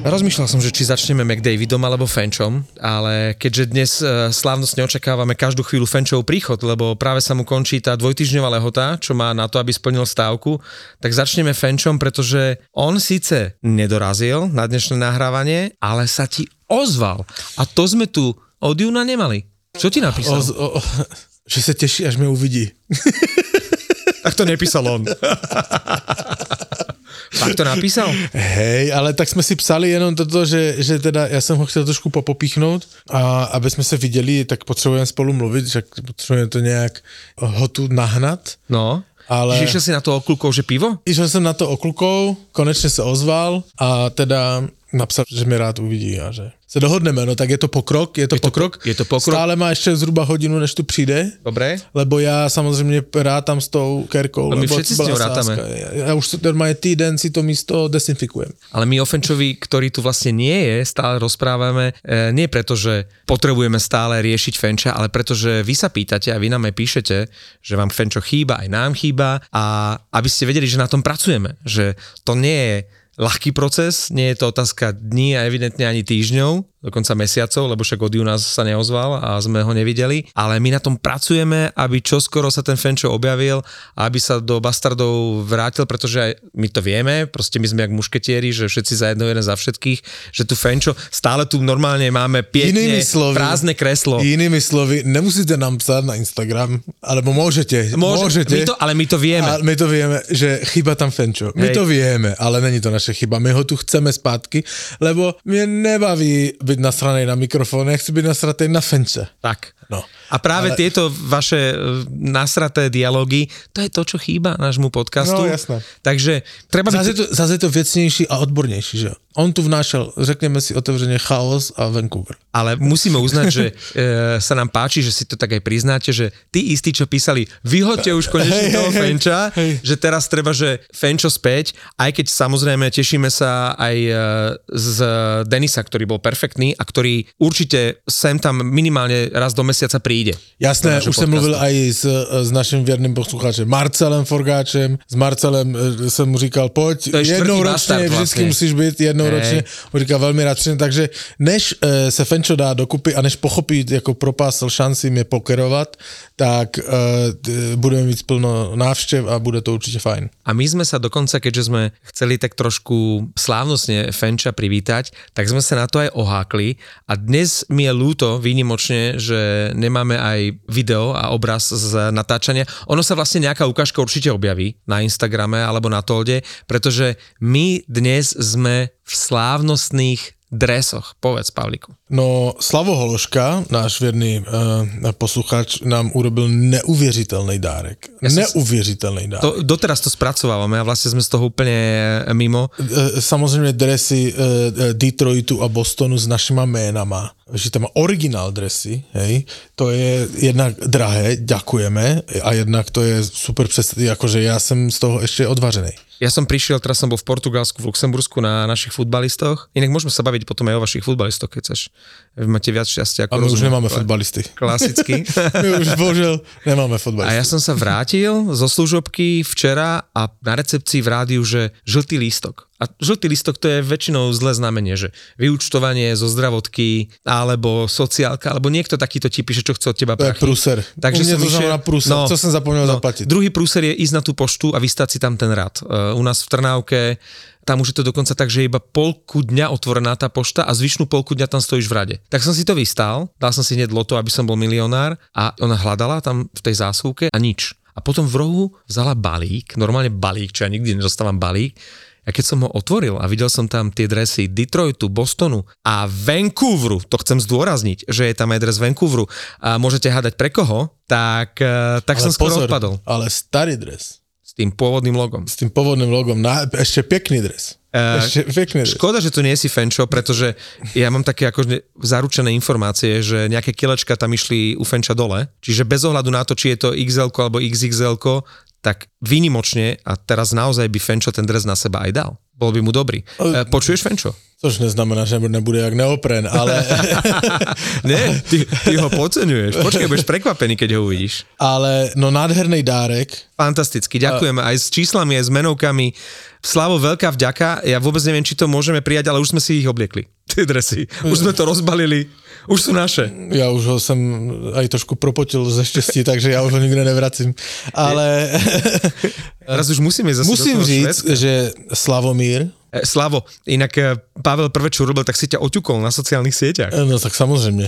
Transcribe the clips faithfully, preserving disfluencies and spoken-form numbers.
Rozmýšľal som, že či začneme McDavidom alebo Fenčom, ale keďže dnes slávnostne očakávame každú chvíľu Fenčov príchod, lebo práve sa mu končí tá dvojtýždňová lehota, čo má na to, aby splnil stávku, tak začneme Fenčom, pretože on síce nedorazil na dnešné nahrávanie, ale sa ti ozval. A to sme tu od júna nemali. Čo ti napísal? Oz, o, o, že sa teší, až mňa uvidí. Tak to nepísal on. Tak to napísal? Hej, ale tak jsme si psali jenom toto, že, že teda já jsem ho chtěl trošku popíchnout a aby jsme se viděli, tak potřebujeme spolu mluvit, že potřebujeme to nějak ho tu nahnat. No, ale... že išiel si na to okľukou, že pivo? Išiel jsem na to okľukou, konečně se ozval a teda napsal, že mě rád uvidí a že se dohodneme, no tak je to pokrok, je to, je to pokrok. Je to pokrok. Stále má ještě zhruba hodinu, než tu přijde. Dobré. Lebo já samozřejmě rátám s tou kerkou. Ale my všetci s ňou rátame. Ja už normálne týden si to místo desinfikujem. Ale my o Fenčovi, ktorý tu vlastne nie je, stále rozprávame, e, nie preto, že potrebujeme stále riešiť Fenča, ale pretože vy sa pýtate a vy nám aj píšete, že vám Fenčo chýba, aj nám chýba a aby ste vedeli, že na tom pracujeme, že to nie je ľahký proces, nie je to otázka dní a evidentne ani týždňov, dokonca mesiacov, lebo však od júna sa neozval a sme ho nevideli, ale my na tom pracujeme, aby čoskoro sa ten Fenčo objavil a aby sa do bastardov vrátil, pretože aj my to vieme, proste my sme jak mušketieri, že všetci za jedno, jeden za všetkých, že tu Fenčo, stále tu normálne máme piekne, slovy, prázdne kreslo. Inými slovy, nemusíte nám psať na Instagram, alebo môžete, Môže, môžete, my to, ale my to vieme. A my to vieme, že chyba tam Fenčo. My Hej. to vieme, ale není to naše chyba. My ho tu chceme zpátky, lebo mě nebaví byť nasranej na mikrofón, ja chci byť nasratej na Fenče. Tak. No. A práve ale... tieto vaše nasraté dialógy, to je to, čo chýba nášmu podcastu. No, jasné. Takže treba byť... Zase je to, zase je to vecnejší a odbornejší, že on tu vnášal, řekneme si otevřene, chaos a Vancouver. Ale musíme uznať, že e, sa nám páči, že si to tak aj priznáte, že tí istí, čo písali, vyhoďte už konečne hey, toho hey, Fenča, hey. Že teraz treba, že Fenčo späť, aj keď samozrejme tešíme sa aj z Denisa, ktorý bol perfektný a ktorý určite sem tam minimálne raz do mesiaca príde. Jasné, už som mluvil aj s, s našim vierným poslucháčem Marcelem Forgáčem, s Marcelem som mu říkal, poď, jednou ročne, vždycky vlastne. Musíš byť jednou Hej. ročne, mu říkal veľmi rád, takže než e, se Fenčo dá dokupy a než pochopí, ako propásl šanci mě pokerovat, tak e, budeme mít plno návštev a bude to určite fajn. A my sme sa dokonca, keďže sme chceli tak trošku slávnostne Fenča privítať, tak sme sa na to aj ohákli a dnes mi je ľúto výnimočne, že nemáme aj video a obraz z natáčania. Ono sa vlastne nejaká ukážka určite objaví na Instagrame alebo na Tolde, pretože my dnes sme v slávnostných dresoch. Povedz, Pavlíku. No, Slavo Hološka, náš věrný uh, posluchač, nám urobil neuvěřitelný dárek. Ja neuvěřitelný dárek. To, doteraz to zpracováváme a vlastně jsme z toho úplně mimo. E, samozřejmě dresy e, Detroitu a Bostonu s našima jménama. Že tam má originál dresy, hej, to je jednak drahé, ďakujeme, a jednak to je super představit, jakože já jsem z toho ještě odvařený. Ja som prišiel, teraz som bol v Portugalsku, v Luxembursku na našich futbalistoch. Inak môžeme sa baviť potom aj o vašich futbalistoch, keď saš. Vy máte viac šťastia ako my. A my rozumiem, už nemáme futbalisty. Klasicky. My už bohužiaľ nemáme futbalistov. A ja som sa vrátil zo služobky včera a na recepcii v rádiu, že žltý lístok. A žltý lístok to je väčšinou zlé znamenie, že vyúčtovanie zo zdravotky alebo sociálka, alebo niekto takýto ti píše, čo chce od teba prachy. To je prúser. Takže som išiel na prúser. No, čo som zapomínal no, zaplatiť. Druhý prúser je ísť na tú poštu a vystať si tam ten rád. Uh, u nás v Trnávke tam už je to dokonca tak, že iba polku dňa otvorená tá pošta a zvyšnú polku dňa tam stojíš v rade. Tak som si to vystál, dal som si hneď loto, aby som bol milionár a ona hľadala tam v tej zásuvke a nič. a potom v rohu vzala balík, normálne balík, čo ja nikdy nedostávam balík, a keď som ho otvoril a videl som tam tie dresy Detroitu, Bostonu a Vancouveru, to chcem zdôrazniť, že je tam aj dres Vancouveru a môžete hádať pre koho, tak, tak som skoro pozor, odpadol. Ale starý dres. S tým pôvodným logom. S tým pôvodným logom, na, ešte pekný dres. Uh, ešte pekný dres. Škoda, že tu nie si Fenčo, pretože ja mám také akože zaručené informácie, že nejaké kilečka tam išli u Fenča dole, čiže bez ohľadu na to, či je to iks elko alebo iks iks elko, tak výnimočne a teraz naozaj by Fenčo ten dres na seba aj dal. Bol by mu dobrý. Počuješ, Fenčo? Což neznamená, že nebude jak neopren, ale... ne, ty, ty ho podceňuješ. Počkej, budeš prekvapený, keď ho uvidíš. Ale, no, nádherný dárek. Fantasticky, ďakujeme aj s číslami, aj s menovkami. Slavo, veľká vďaka. Ja vôbec neviem, či to môžeme prijať, ale už sme si ich obliekli. Tie dresy. Už sme to rozbalili. Už sú naše. Ja už ho som aj trošku propotil ze šťastí, takže ja už ho nikde nevracím. Ale... Raz už musíme zase Musím říct, Švédska. Že Slavomír... Slavo, inak Pavel prvé, čo robil, tak si ťa oťukol na sociálnych sieťach. No tak samozrejme.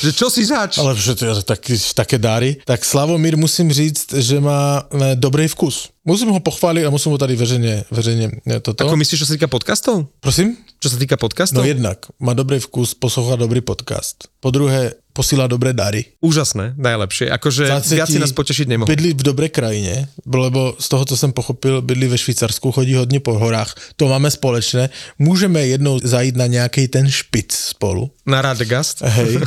Že čo si zač? Ale všetko, tak, také dáry. Tak Slavomír musím říct, že má dobrý vkus. Musím ho pochváliť a musím ho tady veřejne, veřejne toto. Ako myslíš, čo sa týka podcastov? Prosím? Čo sa týka podcastov? No jednak, má dobrý vkus, posluchá dobrý podcast. Po druhé, posílá dobré dary. Úžasné, najlepšie. Akože viac si nás potešiť nemohol. Bydlí v dobrej krajine, lebo z toho, co som pochopil, bydlí ve Švýcarsku, chodí hodne po horách. To máme společné. Môžeme jednou zajít na nejaký ten špic spolu. Na Radegast. Hej.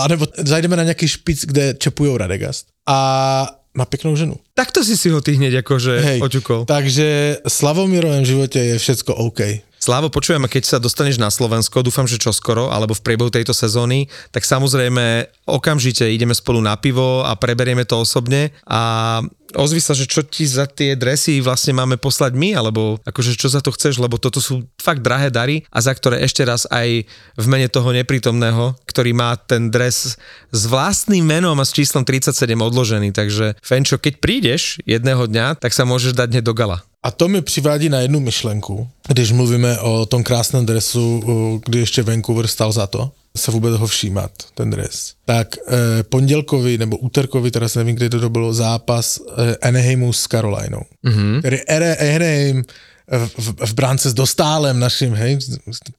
A nebo zajdeme na nejaký špic, kde čepujú Radegast. A má peknou ženu. Takto si si ho ty hneď akože oťukol. Takže v Slavomirovém živote je všetko OK. Slavo, počujem, keď sa dostaneš na Slovensko, dúfam, že čoskoro, alebo v priebehu tejto sezóny, tak samozrejme okamžite ideme spolu na pivo a preberieme to osobne a ozvi sa, že čo ti za tie dresy vlastne máme poslať my, alebo akože čo za to chceš, lebo toto sú fakt drahé dary a za ktoré ešte raz aj v mene toho neprítomného, ktorý má ten dres s vlastným menom a s číslom tridsaťsedem odložený, takže Fenčo, keď prídeš jedného dňa, tak sa môžeš dať hneď do gala. A to mi přivádí na jednu myšlenku, když mluvíme o tom krásném dresu, kdy ještě Vancouver stal za to, se vůbec ho všímat, ten dres. Tak eh, pondělkovi nebo úterkovi, teda se nevím, kdy to bylo, zápas eh, Anaheimu s Carolinou. Mm-hmm. Který Anaheim v, v, v bránce s Dostálem naším, hej,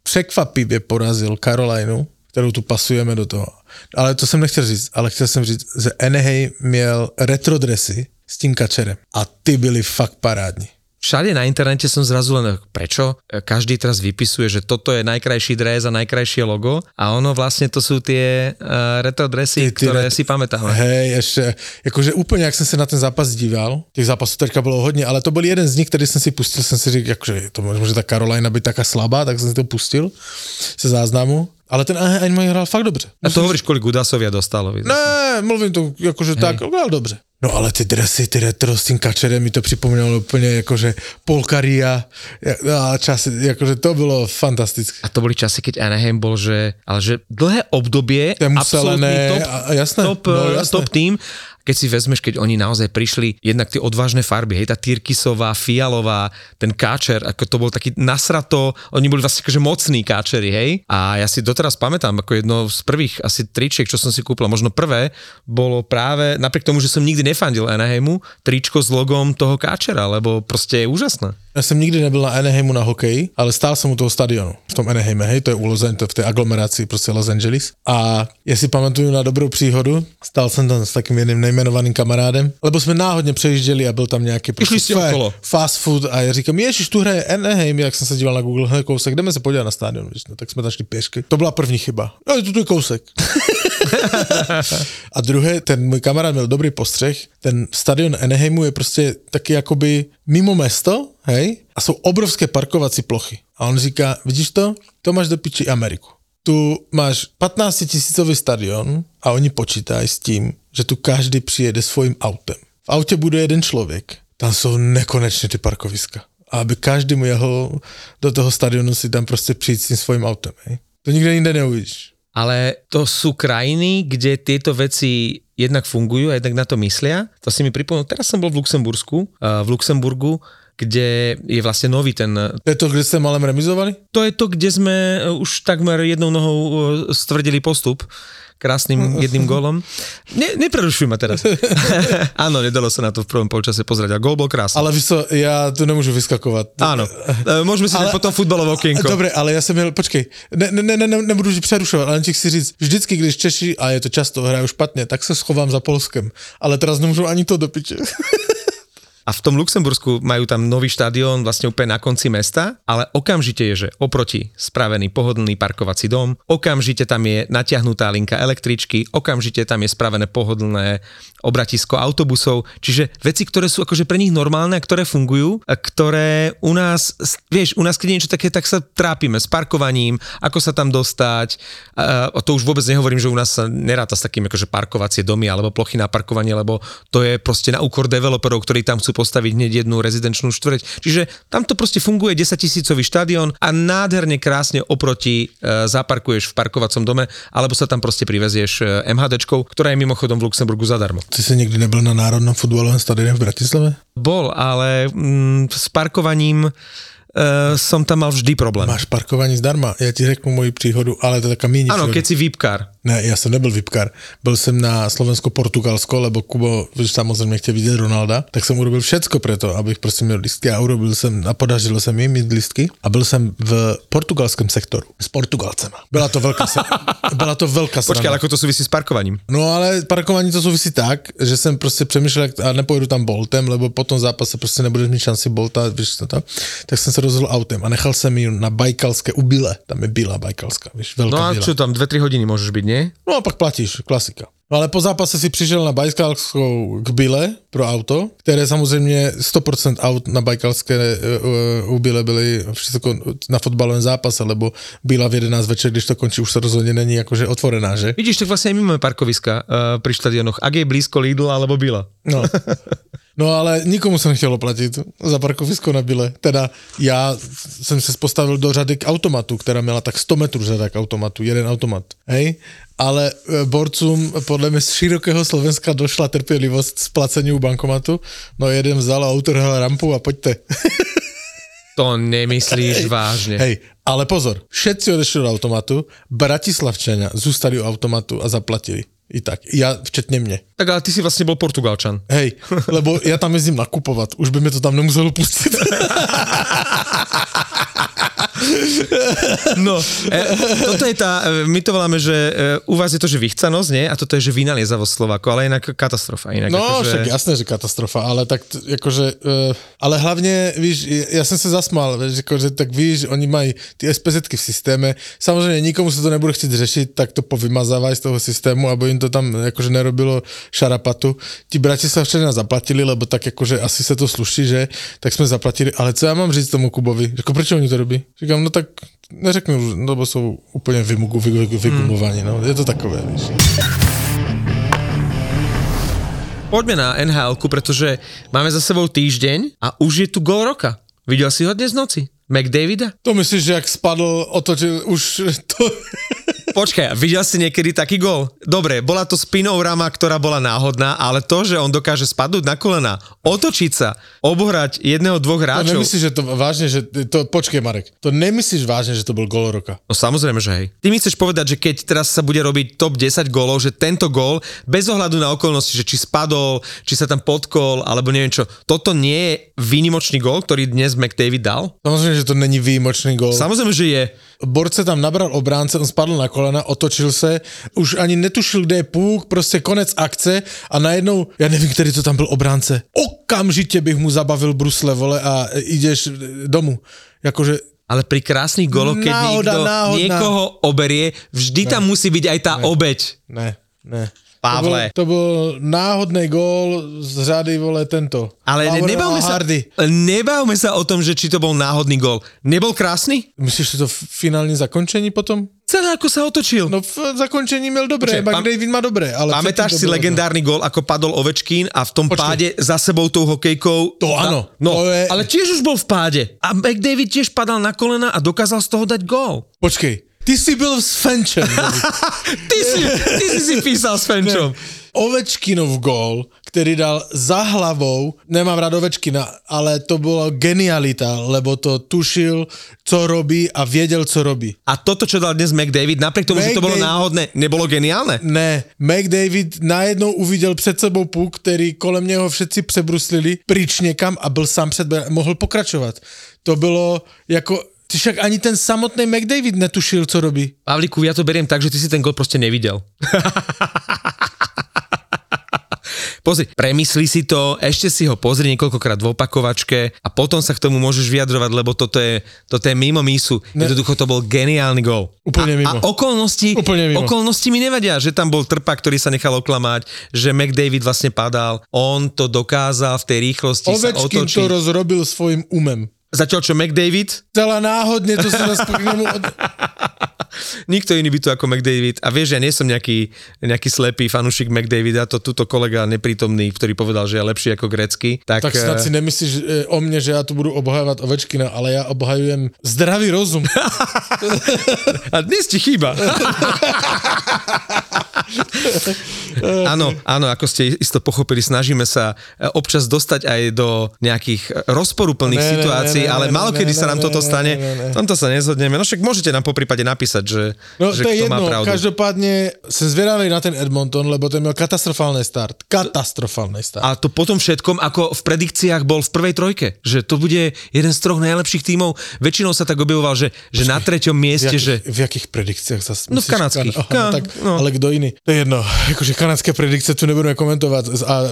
překvapivě porazil Carolinu, kterou tu pasujeme do toho. Ale to jsem nechtěl říct, ale chtěl jsem říct, že Anaheim měl retro dresy s tím kačerem a ty byly fakt parádní. Všade na internete som zrazu len, prečo? Každý teraz vypisuje, že toto je najkrajší dres a najkrajšie logo a ono vlastne to sú tie uh, retro dresy, ty, ty ktoré ret... si pamätáme. Hej, ešte, akože úplne, jak som sa na ten zápas díval, tých zápasov teďka bolo hodne, ale to bol jeden z nich, ktorý som si pustil, som si říkal, akože to môže tá Carolina byť taká slabá, tak som si to pustil se záznamu. Ale ten Anaheim hral fakt dobře. A to hovoríš, kolik Udasovia dostalo? Ne, mluvím to, akože tak, hral dobře. No ale ty dresy, ty retro s tím kačerem mi to připomínalo úplně jakože Polkaria a časy, jakože to bylo fantastické. A to byly časy, keď Anaheim bol, že, ale že dlhé obdobie, absolútny top, a, jasné, top, no, top tým. Keď si vezmeš, keď oni naozaj prišli, jednak tie odvážne farby, hej, tá Tyrkisová, fialová, ten káčer, ako to bol taký nasrato, oni boli vlastne akože mocní káčeri, hej. A ja si doteraz pamätám, ako jedno z prvých asi tričiek, čo som si kúpil, možno prvé, bolo práve, napriek tomu, že som nikdy nefandil Anaheimu, tričko s logom toho káčera, lebo proste je úžasné. Ja som nikdy nebyl na Anaheimu na hokeji, ale stál som u toho stadionu, v tom Anaheime, hej, to je u Los Angeles, v tej aglomerácii proste Los Angeles. A ja si pamatuju na dobrou príhodu, stál som tam s takým jedným nejmenovaným kamarádem, lebo sme náhodne prejížděli a byl tam nejaký fast food a ja říkám, ježiš, tu hraje Anaheim, jak som sa díval na Google, hej, kousek, jdeme sa podívať na stadion, no, tak sme tam šli pěšky. To byla první chyba, no, tu je kousek. A druhé, ten můj kamarád měl dobrý postřeh, ten stadion Anaheimu je prostě taky jakoby mimo město, hej, a jsou obrovské parkovací plochy. A on říká, vidíš to? To máš do piči Ameriku. Tu máš pätnásťtisícový stadion a oni počítají s tím, že tu každý přijede svojím autem. V autě bude jeden člověk, tam jsou nekonečně ty parkoviska. A aby každý mohl do toho stadionu si tam prostě přijít s tím svojím autem, hej. To nikde nikde neuvidíš. Ale to sú krajiny, kde tieto veci jednak fungujú a jednak na to myslia. To si mi pripomenul, teraz som bol v Luxembursku, v Luxemburgu, kde je vlastne nový ten... To je to, kde ste malem remizovali? To je to, kde sme už takmer jednou nohou stvrdili postup krásnym jedným gólom. Ne, neprerušuj ma teraz. Áno, nedalo sa na to v prvom polčase pozrieť. A gól bol krásny. Ale víš co, ja tu nemôžu vyskakovať. Áno, môžeme si ale, potom futbalové okienko. Dobre, ale ja som měl, počkej, ne, ne, ne, ne, nebudu přerušovat, ale nechci si říct, vždycky, když Češi, a je to často, hrajú špatne, tak sa schovám za Polskem. Ale teraz nemôžu ani to do piče. A v tom Luxembursku majú tam nový štadión vlastne úplne na konci mesta, ale okamžite je, že oproti spravený pohodlný parkovací dom, okamžite tam je natiahnutá linka električky, okamžite tam je spravené pohodlné obratisko autobusov, čiže veci, ktoré sú akože pre nich normálne a ktoré fungujú, a ktoré u nás, vieš, u nás keď je niečo také, tak sa trápime s parkovaním, ako sa tam dostať, a to už vôbec nehovorím, že u nás sa neráta s takým akože parkovacie domy alebo plochy na parkovanie, lebo to je proste na úkor developerov, ktorí tam chcú postaviť hneď jednu rezidenčnú štvrť. Čiže tamto proste funguje desaťtisícový štadión a nádherne krásne oproti e, zaparkuješ v parkovacom dome, alebo sa tam proste privezieš MHDčkou, ktorá je mimochodom v Luxemburgu zadarmo. Ty si nikdy nebol na národnom futbalovom stadióne v Bratislave? Bol, ale mm, s parkovaním Uh, som tam mal vždy problém. Máš parkovanie zdarma, ja ti řeknu moji príhodu, ale to je taká mini príhoda. Áno, keď si výpkár. Ne, ja som nebol výpkár. Byl som na Slovensko-Portugalsko, lebo Kubo, víš, samozrejme chce vidieť Ronalda, tak som urobil všetko preto, abych proste měl listky a urobil som, a podařilo sa mi mít listky a byl som v portugalském sektoru s Portugalcema. Byla to veľká sa... Byla to veľká srana. Počkaj, ale ako to súvisí s parkovaním? No ale parkovanie to súvisí tak, že som proste přemýšlel, a nepojdu tam boltem, lebo po tom zápase proste nebudeš mít šanci bolta, víš, to tam. Tak som rozhodl autem a nechal som ju na Bajkalské u Bile. Tam je Bila Bajkalská, vieš, veľká Bila. No a čo tam, dve tri hodiny môžeš byť, nie? No a pak platíš, klasika. Ale po zápase si přišel na Bajkalskou k Bile pro auto, které samozřejmě sto procent aut na Bajkalské u Bile byly všetko na fotbalovém zápase, lebo Bila v jedenásť večer, když to končí, už se rozhodně není jakože otvorená, že? Vidíš, tak vlastně i mimo parkoviska uh, pri štadionoch, ak je blízko Lidl alebo Bila. No. No ale nikomu se nechtělo platit za parkovisko na Bile. Teda já jsem se postavil do řady k automatu, která měla tak sto metrů řada k automatu, jeden automat, hej? Ale borcům podle mě z širokého Slovenska došla trpělivost s placením u bankomatu. No jeden vzal a utrhl rampu a pojďte. To nemyslíš hej, vážne. Hej, ale pozor, všetci odešli do automatu, Bratislavčania zůstali u automatu a zaplatili. I tak. Ja, včetne mne. Tak ale ty si vlastne bol Portugalčan. Hej, lebo ja tam jezdím nakupovať. Už by mi to tam nemuselo pustiť. No, e, toto je tá, my to voláme, že e, u vás je to, že vychcanosť, nie? A toto je, že vynaliezavosť Slováku, ale inak katastrofa. Inak, no, akože... však jasné, že katastrofa, ale tak t- akože, e, ale hlavne, víš, ja som sa zasmal, že akože, tak víš, oni majú tie es pé zetky v systéme, samozrejme nikomu sa to nebude chcieť řešiť, tak to povymazávaj z toho systému, aby im to tam akože nerobilo šarapatu. Ti Bratislavčania zaplatili, lebo tak akože asi sa to sluší, že? Tak sme zaplatili, ale co ja mám říct tomu Kubovi? Ako prečo oni to robí? No tak neřeknu, lebo sú úplne vygumovaní, no je to takové, víš. Poďme na en há elku, pretože máme za sebou týždeň a už je tu gól roka. Videl si ho dnes noci? McDavida? To myslíš, že ak spadl, otočil už to... Počkaj, videl si niekedy taký gól? Dobre, bola to spinou rama, ktorá bola náhodná, ale to, že on dokáže spadnúť na kolená, otočiť sa, obohrať jedného, dvoch hráčov. To nemyslíš, že to vážne, že to, počkej Marek, to nemyslíš vážne, že to bol gól roka? No samozrejme, že hej. Ty mi chceš povedať, že keď teraz sa bude robiť top desať gólov, že tento gól, bez ohľadu na okolnosti, že či spadol, či sa tam podkol, alebo neviem čo, toto nie je výnimočný gól, ktorý dnes McDavid dal? Samozrejme, že to není výnimočný gól. Samozrejme, že je. Borce tam nabral obránce, on spadl na kolena, otočil se, už ani netušil, kde je půk, prostě konec akce a najednou, já nevím, který to tam byl obránce, okamžitě bych mu zabavil brusle, vole, a jdeš domů. Jakože ale pri krásnych góloch, keď náhoda, niekto náhodná. Niekoho oberie, vždy ne. Tam musí byť aj tá ne. Obeť. Ne, ne. Pavle. To bol, to bol náhodný gól z řady, vole, tento. Ale Pavle, nebavme, sa, nebavme sa o tom, že či to bol náhodný gól. Nebol krásny? Myslíš, že to finálne zakončení potom? Celé ako sa otočil. No v zakončení mal dobré, McDavid má dobré. Ale pamätáš si legendárny gól, ako padol Ovečkin a v tom Počkej. Páde za sebou tou hokejkou. To áno. Na, no, to je... ale tiež už bol v páde. A McDavid tiež padal na kolena a dokázal z toho dať gól. Počkej. Ty si byl s Fenčom. ty, si, ty si si písal s Fenčom. Ovečkinov gól, ktorý dal za hlavou, nemám rád Ovečkina, ale to bola genialita, lebo to tušil, co robí a viedel, co robí. A toto, čo dal dnes McDavid, napriek tomu, McDavid, že to bolo náhodné, nebolo geniálne? Ne, McDavid najednou uvidel pred sebou puk, ktorý kolem neho všetci přebruslili pryč niekam a byl sám pred, mohol pokračovať. To bylo jako... Ty však ani ten samotný McDavid netušil, co robí. Pavlíku, ja to beriem tak, že ty si ten gol proste nevidel. Pozri, premysli si to, ešte si ho pozri niekoľkokrát v opakovačke a potom sa k tomu môžeš vyjadrovať, lebo toto je, toto je mimo mísu. Jednoducho to bol geniálny gól. Úplne a, mimo. A okolnosti, Úplne mimo. okolnosti mi nevadia, že tam bol Trpa, ktorý sa nechal oklamať, že McDavid vlastne padal. On to dokázal v tej rýchlosti sa otočiť. Ovečkin to rozrobil svojim umem. Zatiaľ čo McDavid? Celá náhodne, to sa zaspoknemu od... Nikto iný by to ako McDavid. A vieš, ja nie som nejaký, nejaký slepý fanúšik McDavida, to tuto kolega neprítomný, ktorý povedal, že je lepší ako Gretzky. Tak, tak snad si nemyslíš o mne, že ja tu budu obhajovať Ovečkina, ale ja obhajujem zdravý rozum. A dnes ti chýba. Áno, áno, ako ste isto pochopili, snažíme sa občas dostať aj do nejakých rozporuplných ne, situácií, ne, ne, ne, ale ne, malokedy ne, sa nám ne, toto ne, stane. Ne, ne, ne. Tomto sa nezhodneme. No však môžete nám poprípade napísať, že, no, že to kto jedno, má pravdu. Každopádne som zvedavý na ten Edmonton, lebo ten mal katastrofálny start. Katastrofálny start. A to potom všetkom, ako v predikciách bol v prvej trojke, že to bude jeden z troch najlepších tímov. Väčšinou sa tak objevoval, že, že na treťom mieste, v jakých, že... V jakých predikciách sa myslíš? No v kanadských. Kan- oh, no, tak, no. Ale kto iný? To je jedno, akože kanadské predikce tu nebudeme komentovať z, a,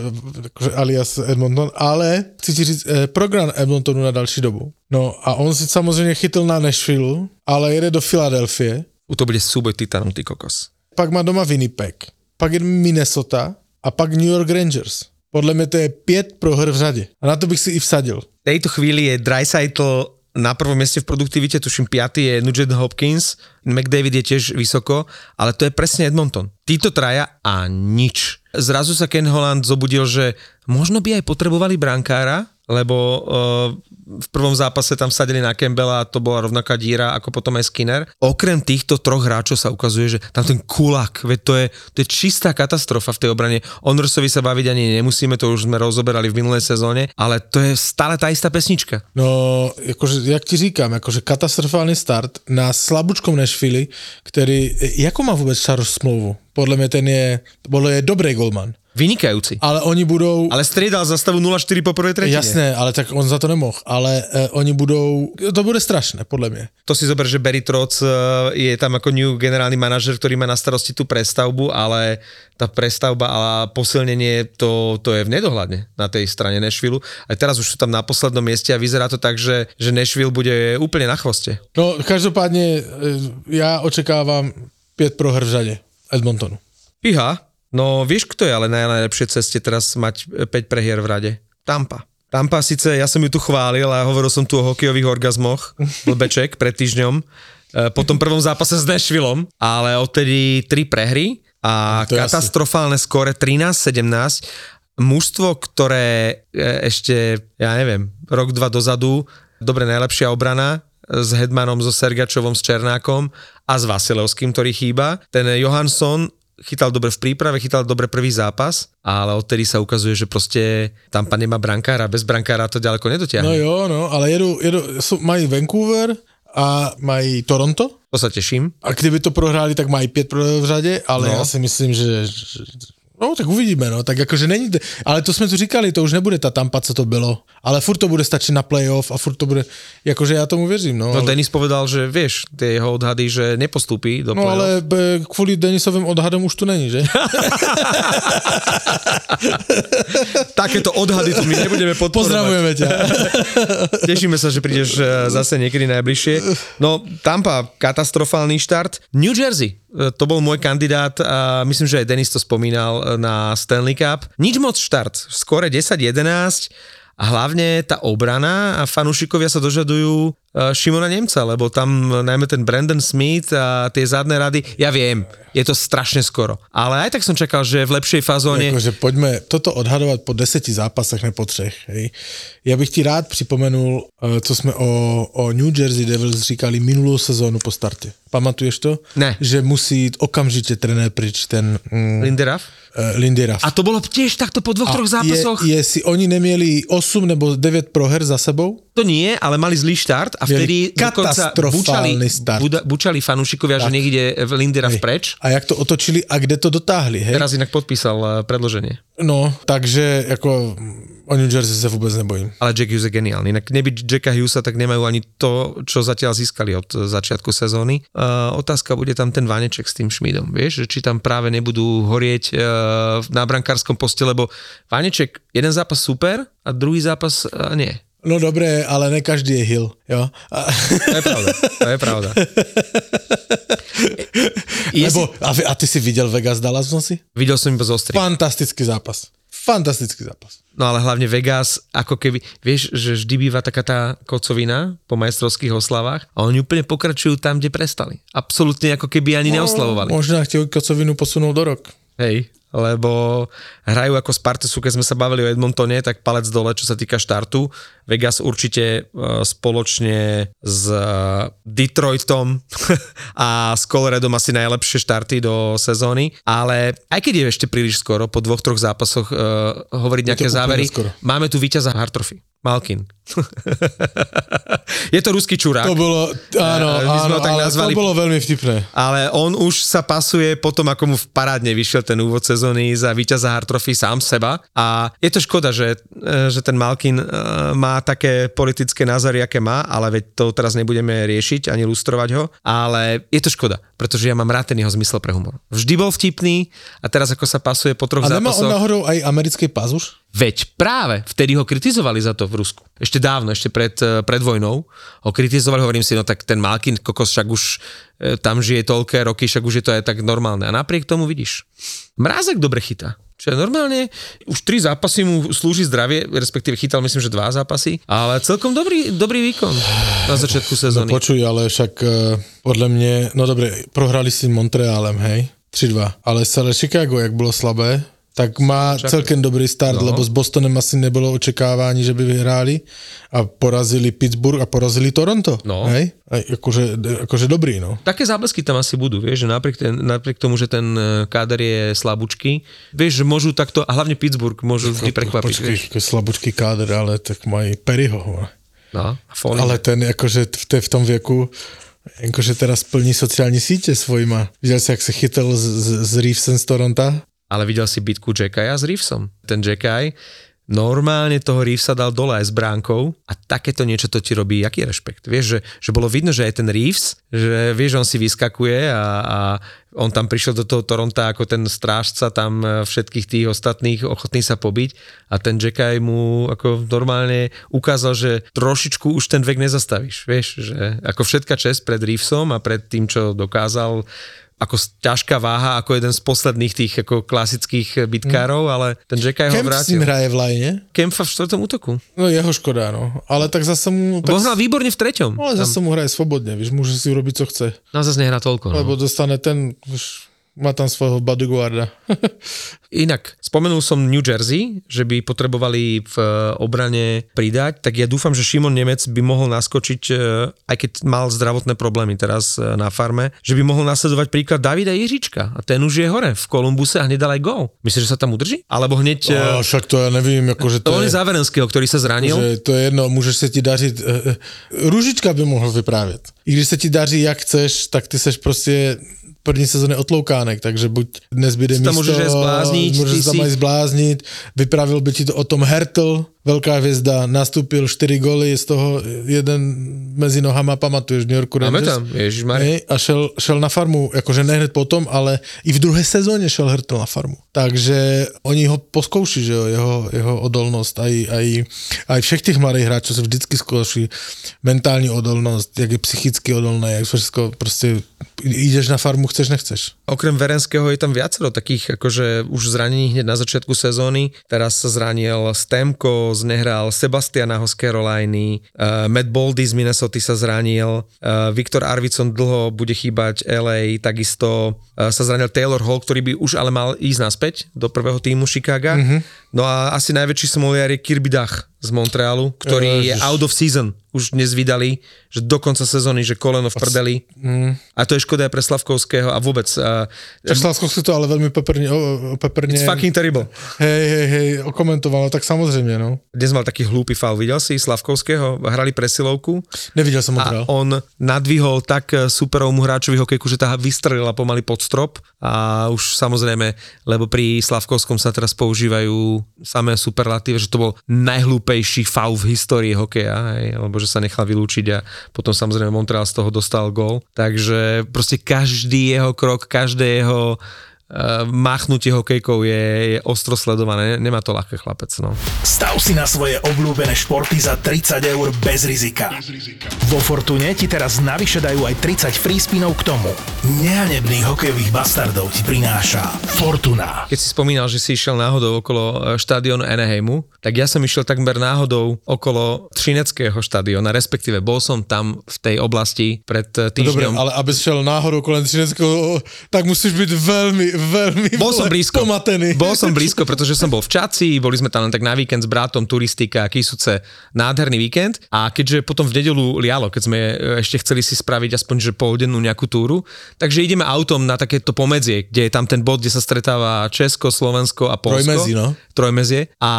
akože alias Edmonton, ale chci ti říct eh, program Edmontonu na další dobu. No a on si samozřejmě chytil na Nashville, ale jede do Filadelfie. U to bude súboj titanov, ty kokos. Pak má doma Winnipeg, pak je Minnesota a pak New York Rangers. Podle mě to je pět prohr v řadě. A na to bych si i vsadil. V tejto chvíli je Dreisaitl na prvom mieste v produktivite, tuším piaty je Nugent Hopkins, McDavid je tiež vysoko, ale to je presne Edmonton. Títo traja a nič. Zrazu sa Ken Holland zobudil, že možno by aj potrebovali brankára, lebo uh, v prvom zápase tam sadeli na Campbella a to bola rovnaká díra ako potom aj Skinner. Okrem týchto troch hráčov sa ukazuje, že tam ten Kulak, veď to je, to je čistá katastrofa v tej obrane. O Nursovi sa baviť ani nemusíme, to už sme rozoberali v minulej sezóne, ale to je stále tá istá pesnička. No, akože, jak ti říkám, akože katastrofálny start na slabúčkom Nashville, ktorý, ako má vôbec Charles smlouvu? Podľa mňa ten je, podľa je dobrý golman. Vynikajúci. Ale oni budou... Ale striedal za stavu nula štyri po prvej tretine. Jasné, ale tak on za to nemohl. Ale eh, oni budou... To bude strašné, podľa mňa. To si zober, že Barry Trotz je tam ako new generálny manažer, ktorý má na starosti tú prestavbu, ale tá prestavba a posilnenie, to, to je v nedohľadne na tej strane Nashville. A teraz už sú tam na poslednom mieste a vyzerá to tak, že, že Nashville bude úplne na chvoste. No, každopádne ja očekávam piet prohr v řade Edmontonu. Píha. No vieš, kto je ale na najlepšej ceste teraz mať päť prehier v rade? Tampa. Tampa síce, ja som ju tu chválil a hovoril som tu o hokejových orgazmoch, blbeček, pred týždňom, po tom prvom zápase s Nashvillom, ale odtedy tri prehry a no katastrofálne asi. Skóre trinásť sedemnásť. Mužstvo, ktoré ešte, ja neviem, rok, dva dozadu, dobre, najlepšia obrana, s Hedmanom, so Sergačovom, s Černákom a s Vasilevským, ktorý chýba. Ten Johansson chytal dobre v príprave, chytal dobre prvý zápas, ale odtedy sa ukazuje, že proste Tampa nemá brankára, bez brankára to ďaleko nedotiahne. No jo, no, ale jedu, jedu, sú, mají Vancouver a mají Toronto. To sa teším. A kdyby to prohráli, tak mají päť v řade, ale no. Ja si myslím, že... No, tak uvidíme, no, tak akože není, ale to sme tu říkali, to už nebude tá Tampa, co to bylo, ale furt to bude stačiť na playoff a furt to bude, akože ja tomu verím, no. No, ale... Denis povedal, že vieš, tie jeho odhady, že nepostupí do playoff. No, ale kvôli Denisovým odhadom už tu není, že? Takéto odhady tu my nebudeme podporovať. Pozdravujeme ťa. Tešíme sa, že prídeš zase niekedy najbližšie. No, Tampa, katastrofálny štart. New Jersey. To bol môj kandidát a myslím, že aj Denis to spomínal na Stanley Cup. Nič moc štart, skore desať jedenásť a hlavne tá obrana a fanúšikovia sa dožadujú Šimona Nemca, lebo tam najmä ten Brandon Smith a tie zadné rady, ja viem, je to strašne skoro. Ale aj tak som čakal, že v lepšej fazóne... Jakože poďme toto odhadovať po deseti zápasech, ne po třech. Hej. Ja bych ti rád připomenul, co sme o, o New Jersey Devils říkali minulú sezónu po starte. Pamatuješ to? Ne. Že musí okamžite trenér pryč ten... Mm, Linderaf? Linderaf. A to bolo tiež takto po dvoch, a troch zápasoch? Je, je si oni nemieli osem nebo deväť proher za sebou? To nie, ale mali zlý štart a vtedy dokonca bučali, bučali fanúšikovia, tak, že nech ide Linderaf preč. A jak to otočili a kde to dotáhli? Hej? Teraz inak podpísal predloženie. No, takže ako... O New Jersey sa vôbec nebojím. Ale Jack Hughes je geniálny. Inak nebyť Jacka Hughesa, tak nemajú ani to, čo zatiaľ získali od začiatku sezóny. Uh, otázka bude tam ten Vaneček s tým Šmídom. Vieš, že či tam práve nebudú horieť uh, na brankárskom poste, lebo Vaneček jeden zápas super a druhý zápas uh, nie. No dobré, ale ne každý je Hill, jo? A... To je pravda, to je pravda. Lebo, a ty si videl Vegas Dallas v noci? Videl som iba z ostry. Fantastický zápas. Fantastický zápas. No ale hlavne Vegas, ako keby, vieš, že vždy býva taká tá kocovina po majstrovských oslavách a oni úplne pokračujú tam, kde prestali. Absolútne ako keby ani no, neoslavovali. Možno chtieť kocovinu posunúť do rok. Hej, lebo hrajú ako Spartesu, keď sme sa bavili o Edmontone, tak palec dole, čo sa týka štartu. Vegas určite spoločne s Detroitom a s Coloradom asi najlepšie štarty do sezóny, ale aj keď je ešte príliš skoro, po dvoch, troch zápasoch uh, hovoriť nejaké závery, skoro. Máme tu víťaza Hart Trophy, Malkin. Je to ruský čurák. To bolo, áno, áno, tak ale nazvali, to bolo veľmi vtipné. Ale on už sa pasuje potom, ako mu v parádne vyšiel ten úvod sezóny za víťaza Hart Trophy sám seba a je to škoda, že, že ten Malkin má také politické názory, aké má, ale veď to teraz nebudeme riešiť ani lustrovať ho, ale je to škoda, pretože ja mám rád ten jeho zmysel pre humor. Vždy bol vtipný a teraz ako sa pasuje po troch zápasoch. A nemá on náhodou aj americký pas už? Veď práve vtedy ho kritizovali za to v Rusku. Ešte dávno, ešte pred, pred vojnou ho kritizovali, hovorím si, no tak ten Malkin, kokos, však už e, tam žije toľké roky, však už je to aj tak normálne. A napriek tomu vidíš, Mrázek dobre chytá. Čiže normálne už tri zápasy mu slúži zdravie, respektíve chytal myslím, že dva zápasy, ale celkom dobrý, dobrý výkon na začiatku sezóny. No počuj, ale však uh, podľa mňa, no dobre, prohrali si Montrealem, hej, tri dva, ale celé Chicago, jak bolo slabé, tak má celkem dobrý start, no. Lebo s Bostonem asi nebylo očekávání, že by vyhráli a porazili Pittsburgh a porazili Toronto, no. Hej? Akože, akože dobrý, no. Také záblesky tam asi budú, vieš, že napriek, ten, napriek tomu, že ten káder je slabúčky, vieš, že môžu takto, a hlavne Pittsburgh môžu vždy prekvapiť. Počkej, slabúčky káder, ale tak mají Perryho. No, ale ten akože v, te, v tom veku akože teraz plní sociální sítě svojima. Videl si, jak se chytil z, z, z Reevesem z Toronta? Ale videl si bitku Jackaja s Reevesom. Ten Jackaj normálne toho Reevesa dal dole aj s bránkou a takéto niečo to ti robí, aký rešpekt. Vieš, že, že bolo vidno, že aj ten Reeves, že vieš, on si vyskakuje a, a on tam prišiel do toho Toronta ako ten strážca tam všetkých tých ostatných ochotný sa pobiť a ten Jackaj mu ako normálne ukázal, že trošičku už ten vek nezastavíš. Vieš, že ako všetka česť pred Reevesom a pred tým, čo dokázal ako ťažká váha, ako jeden z posledných tých ako klasických bitkárov, ale ten Jackaj ho vrátil. Kemp s ním hraje v line. Kempa v štvrtom útoku. No jeho škoda, no. Ale tak zase mu... Tak... Bo hral výborne v treťom. No, ale zase mu hraje svobodne, víš, môže si urobiť, co chce. No zase nehrá toľko, no. Lebo dostane ten... Už... Má tam svojho bodyguarda. Inak, spomenul som New Jersey, že by potrebovali v obrane pridať, tak ja dúfam, že Šimon Nemec by mohol naskočiť, aj keď mal zdravotné problémy teraz na farme, že by mohol nasledovať príklad Davida Jiříčka. A ten už je hore v Kolumbuse a hneď dal aj gól. Myslíš, že sa tam udrží? Alebo hneď... A však to ja nevím. Akože to, to je Záverenského, ktorý sa zranil. Že to je jedno, môžeš sa ti dařiť... Ružička by mohol vyprávět. I když sa ti daří, jak chceš, tak ty seš proste... první sezóny otloukánek, takže buď dnes bude místo, môžeš sa tam aj zblázniť, vypravil by ti to o Tom Hertl, veľká hviezda, nastúpil štyri góly, z toho jeden mezi nohama, pamatuješ, New York Rangers. Tam, ježišmari. A šel, šel na farmu, akože ne hned potom, ale i v druhé sezóne šel Hertl na farmu. Takže oni ho poskouší, že jo, jeho, jeho odolnosť, aj, aj, aj všech tých mladých hráčov sa vždycky skouší, mentální odolnosť, jak je psychicky odolné, jak všetko proste ideš na farmu, chceš, nechceš. Okrem Verenského je tam viacero takých, akože už zranení hneď na začiatku sezóny. Teraz sa zranil Stemko, Stamkos nehral, Sebastian Aho z Caroliny, uh, Matt Boldy z Minnesota sa zranil, uh, Viktor Arvidsson dlho bude chýbať el ej, takisto uh, sa zranil Taylor Hall, ktorý by už ale mal ísť naspäť do prvého týmu Chicaga. Mm-hmm. No a asi najväčší smoliar je Kirby Dach z Montrealu, ktorý je out of season. Už dnes vydali, že do konca sezóny, že koleno v prdeli. A to je škoda aj pre Slafkovského a vôbec. A... Slafkovský to ale veľmi peprne... peprne... It's fucking terrible. Hej, hej, hej, okomentovalo, tak samozrejme, no. Dnes mal taký hlúpy faul. Videl si Slafkovského? Hrali presilovku. Nevidel som Montreal. A on nadvihol tak superovmu hráčovi hokejku, že tá vystrelila pomaly pod strop a už samozrejme, lebo pri Slafkovskom sa teraz používajú samé superlatíve, že to bol najhlúpejší pejší faul v histórii hokeja, hej, lebo že sa nechal vylúčiť a potom samozrejme Montreal z toho dostal gól. Takže proste každý jeho krok, každé jeho uh, máchnutie hokejkou je, je ostro sledované. Nemá to ľahké, chlapec. No. Stav si na svoje obľúbené športy za tridsať eur bez rizika. Bez rizika. Vo Fortune ti teraz navyše dajú aj tridsať free spinov k tomu. Nehanebných hokejových bastardov ti prináša Fortuna. Keď si spomínal, že si išiel náhodou okolo štadionu Anaheimu, tak ja som išiel takmer náhodou okolo Třineckého štadiona, respektíve bol som tam v tej oblasti pred týždňom. Dobre, ale aby si šiel náhodou okolo Třineckého, tak musíš byť veľmi, veľmi bol som blízko. Pomatený. Bol som blízko, pretože som bol v Čaci, boli sme tam len tak na víkend s bratom, turistika, Kysuce, nádherný víkend a keďže potom v nedeľu lialo, keď sme ešte chceli si spraviť aspoň že poldennú nejakú túru, takže ideme autom na takéto pomedzie, kde je tam ten bod, kde sa stretáva Česko, Slovensko a Poľsko. Trojmezie, no. Trojmezie. A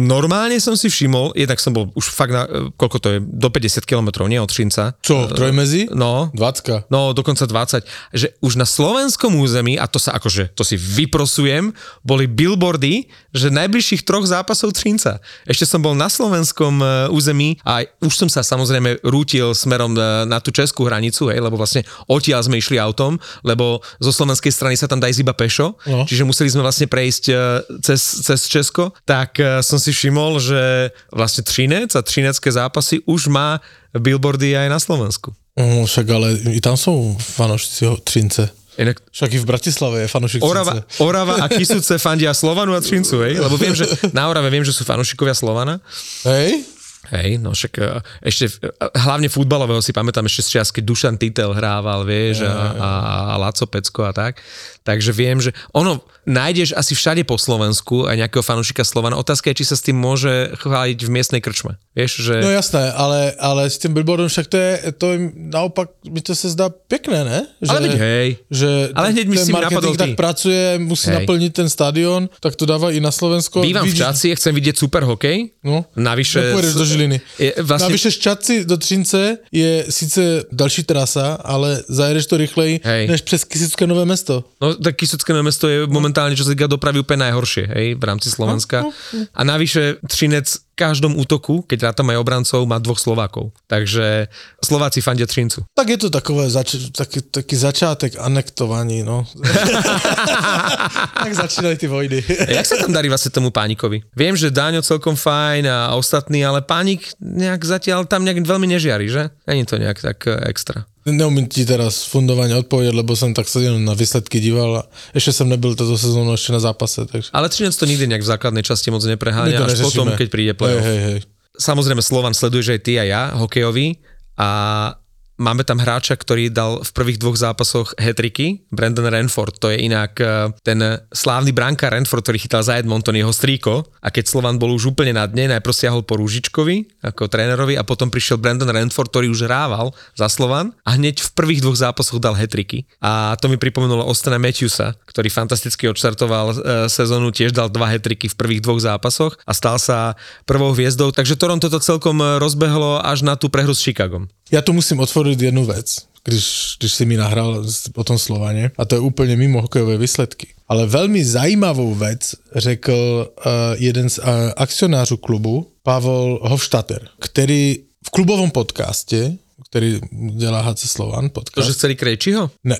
normálne som si všimol, jednak som bol už fakt na, koľko to je, do päťdesiat kilometrov, nie od Třinca. Čo, v Trojmezí? No. dvadsať. No, dokonca dvadsať. Že už na slovenskom území, a to sa akože, to si vyprosujem, boli billboardy, že najbližších troch zápasov Třinca. Ešte som bol na slovenskom území a už som sa samozrejme rútil smerom na tú českú hranicu, hej, lebo vlastne odtiaľ sme išli autom, lebo zo slovenskej strany sa tam dá ísť iba pešo, no. Čiže museli sme vlastne prejsť cez, cez Česko, tak som si všimol, že vlastne Třinec a třinecké zápasy už má billboardy aj na Slovensku. No, však ale i tam sú fanúšici Třince. Inak... Však i v Bratislave je fanúšik Orava, Třince. Orava a Kysuce fandia Slovanu a Třincu, hej? Lebo viem, že na Orave viem, že sú fanúšikovia Slovana. Hej? Hej, no však ešte hlavne futbalového si pamätám ešte z čias, keď Dušan Titel hrával, vieš, a, a, a Laco Pecko a tak. Takže viem, že ono, nájdeš asi všade po Slovensku aj nejakého fanúšika Slovana. Otázka je, či sa s tým môže chváliť v miestnej krčme. Vieš, že... No jasné, ale, ale s tým billboardom však to je, to im naopak mi to sa zdá pekné, ne? Že, ale veď hej. Že ale hneď mi si napadol ty. Ten marketing tak pracuje, musí hej. naplniť ten stadión, tak to dáva i na Slovensko. Bývam Vidí... v Čaci, chcem vidieť super hokej. No, navyše... No, Žiliny. Vlastne... Navyše z Čadci do Třince je sice další trasa, ale zajedeš to rychleji, hej. než přes Kysucké Nové Mesto. No tak Kysucké Nové Mesto je momentálne, čo sa týka dopravy, úplne najhoršie, hej, v rámci Slovenska. No, no, no. A navyše Třinec v každom útoku, keď rátam aj obrancov, má dvoch Slovákov. Takže Slováci fandia Třincu. Tak je to takové zač- taký, taký začiatek anektovaní, no. Tak začínajú tie vojny. Jak sa tam darí vlastne tomu Pánikovi? Viem, že Dáňo celkom fajn a ostatní, ale Pánik nejak zatiaľ tam nejak veľmi nežiari, že? Není to nejak tak extra. Neumím ti teraz fundovanie odpovedať, lebo som tak sa na výsledky díval a ešte som nebyl toto sezónu ešte na zápase. Takže... Ale Třinec to nikdy nejak v základnej časti moc nepreháňa, až potom, keď príde playoff. Hej, hej, hej. Samozrejme, Slovan sleduješ aj ty a ja, hokejový, a máme tam hráča, ktorý dal v prvých dvoch zápasoch hat-tricky, Brandon Renford, to je inak ten slávny brankár Renford, ktorý chytal za Edmonton, jeho strýko, a keď Slovan bol už úplne na dne, najprv siahol po Ružičkovi ako trénerovi a potom prišiel Brandon Renford, ktorý už hrával za Slovan a hneď v prvých dvoch zápasoch dal hat-tricky. A to mi pripomenulo Ostana Matthewsa, ktorý fantasticky odštartoval sezónu, tiež dal dva hat-tricky v prvých dvoch zápasoch a stal sa prvou hviezdou, takže Toronto to celkom rozbehlo až na tú prehru s Chicagom. Ja tu musím otvoriť jednu vec, když, když si mi nahral o tom Slovane, a to je úplne mimo hokejové výsledky. Ale veľmi zajímavou vec řekl uh, jeden z uh, akcionářů klubu, Pavel Hofstadter, který v klubovom podcaste, který dělá há cé Slovan podcast... To, že chceli Krejčího? Ne.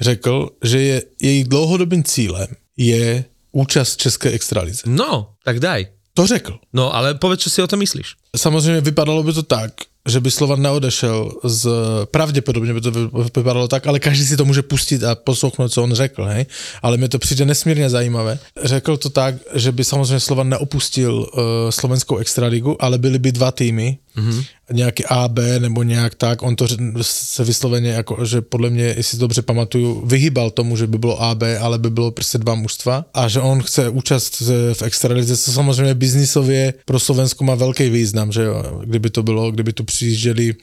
Řekl, že je, jejich dlouhodobým cílem je účast České extralize. No, tak daj. To řekl. No, ale povedz, čo si o to myslíš. Samozřejmě vypadalo by to tak, že by Slovan neodešel z, pravděpodobně by to vypadalo tak, ale každý si to může pustit a poslouchnout, co on řekl, hej? Ale mi to přijde nesmírně zajímavé. Řekl to tak, že by samozřejmě Slovan neopustil uh, slovenskou extraligu, ale byly by dva týmy, mm-hmm. nějaký á bé nebo nějak tak, on to se vysloveně, jako, že podle mě, jestli dobře pamatuju, vyhýbal tomu, že by bylo á bé, ale by bylo prostě dva mužstva a že on chce účast v extralize, co samozřejmě biznisově pro Slovensko má velký význam, že jo? Kdyby to bylo, kdyby tu přijížděli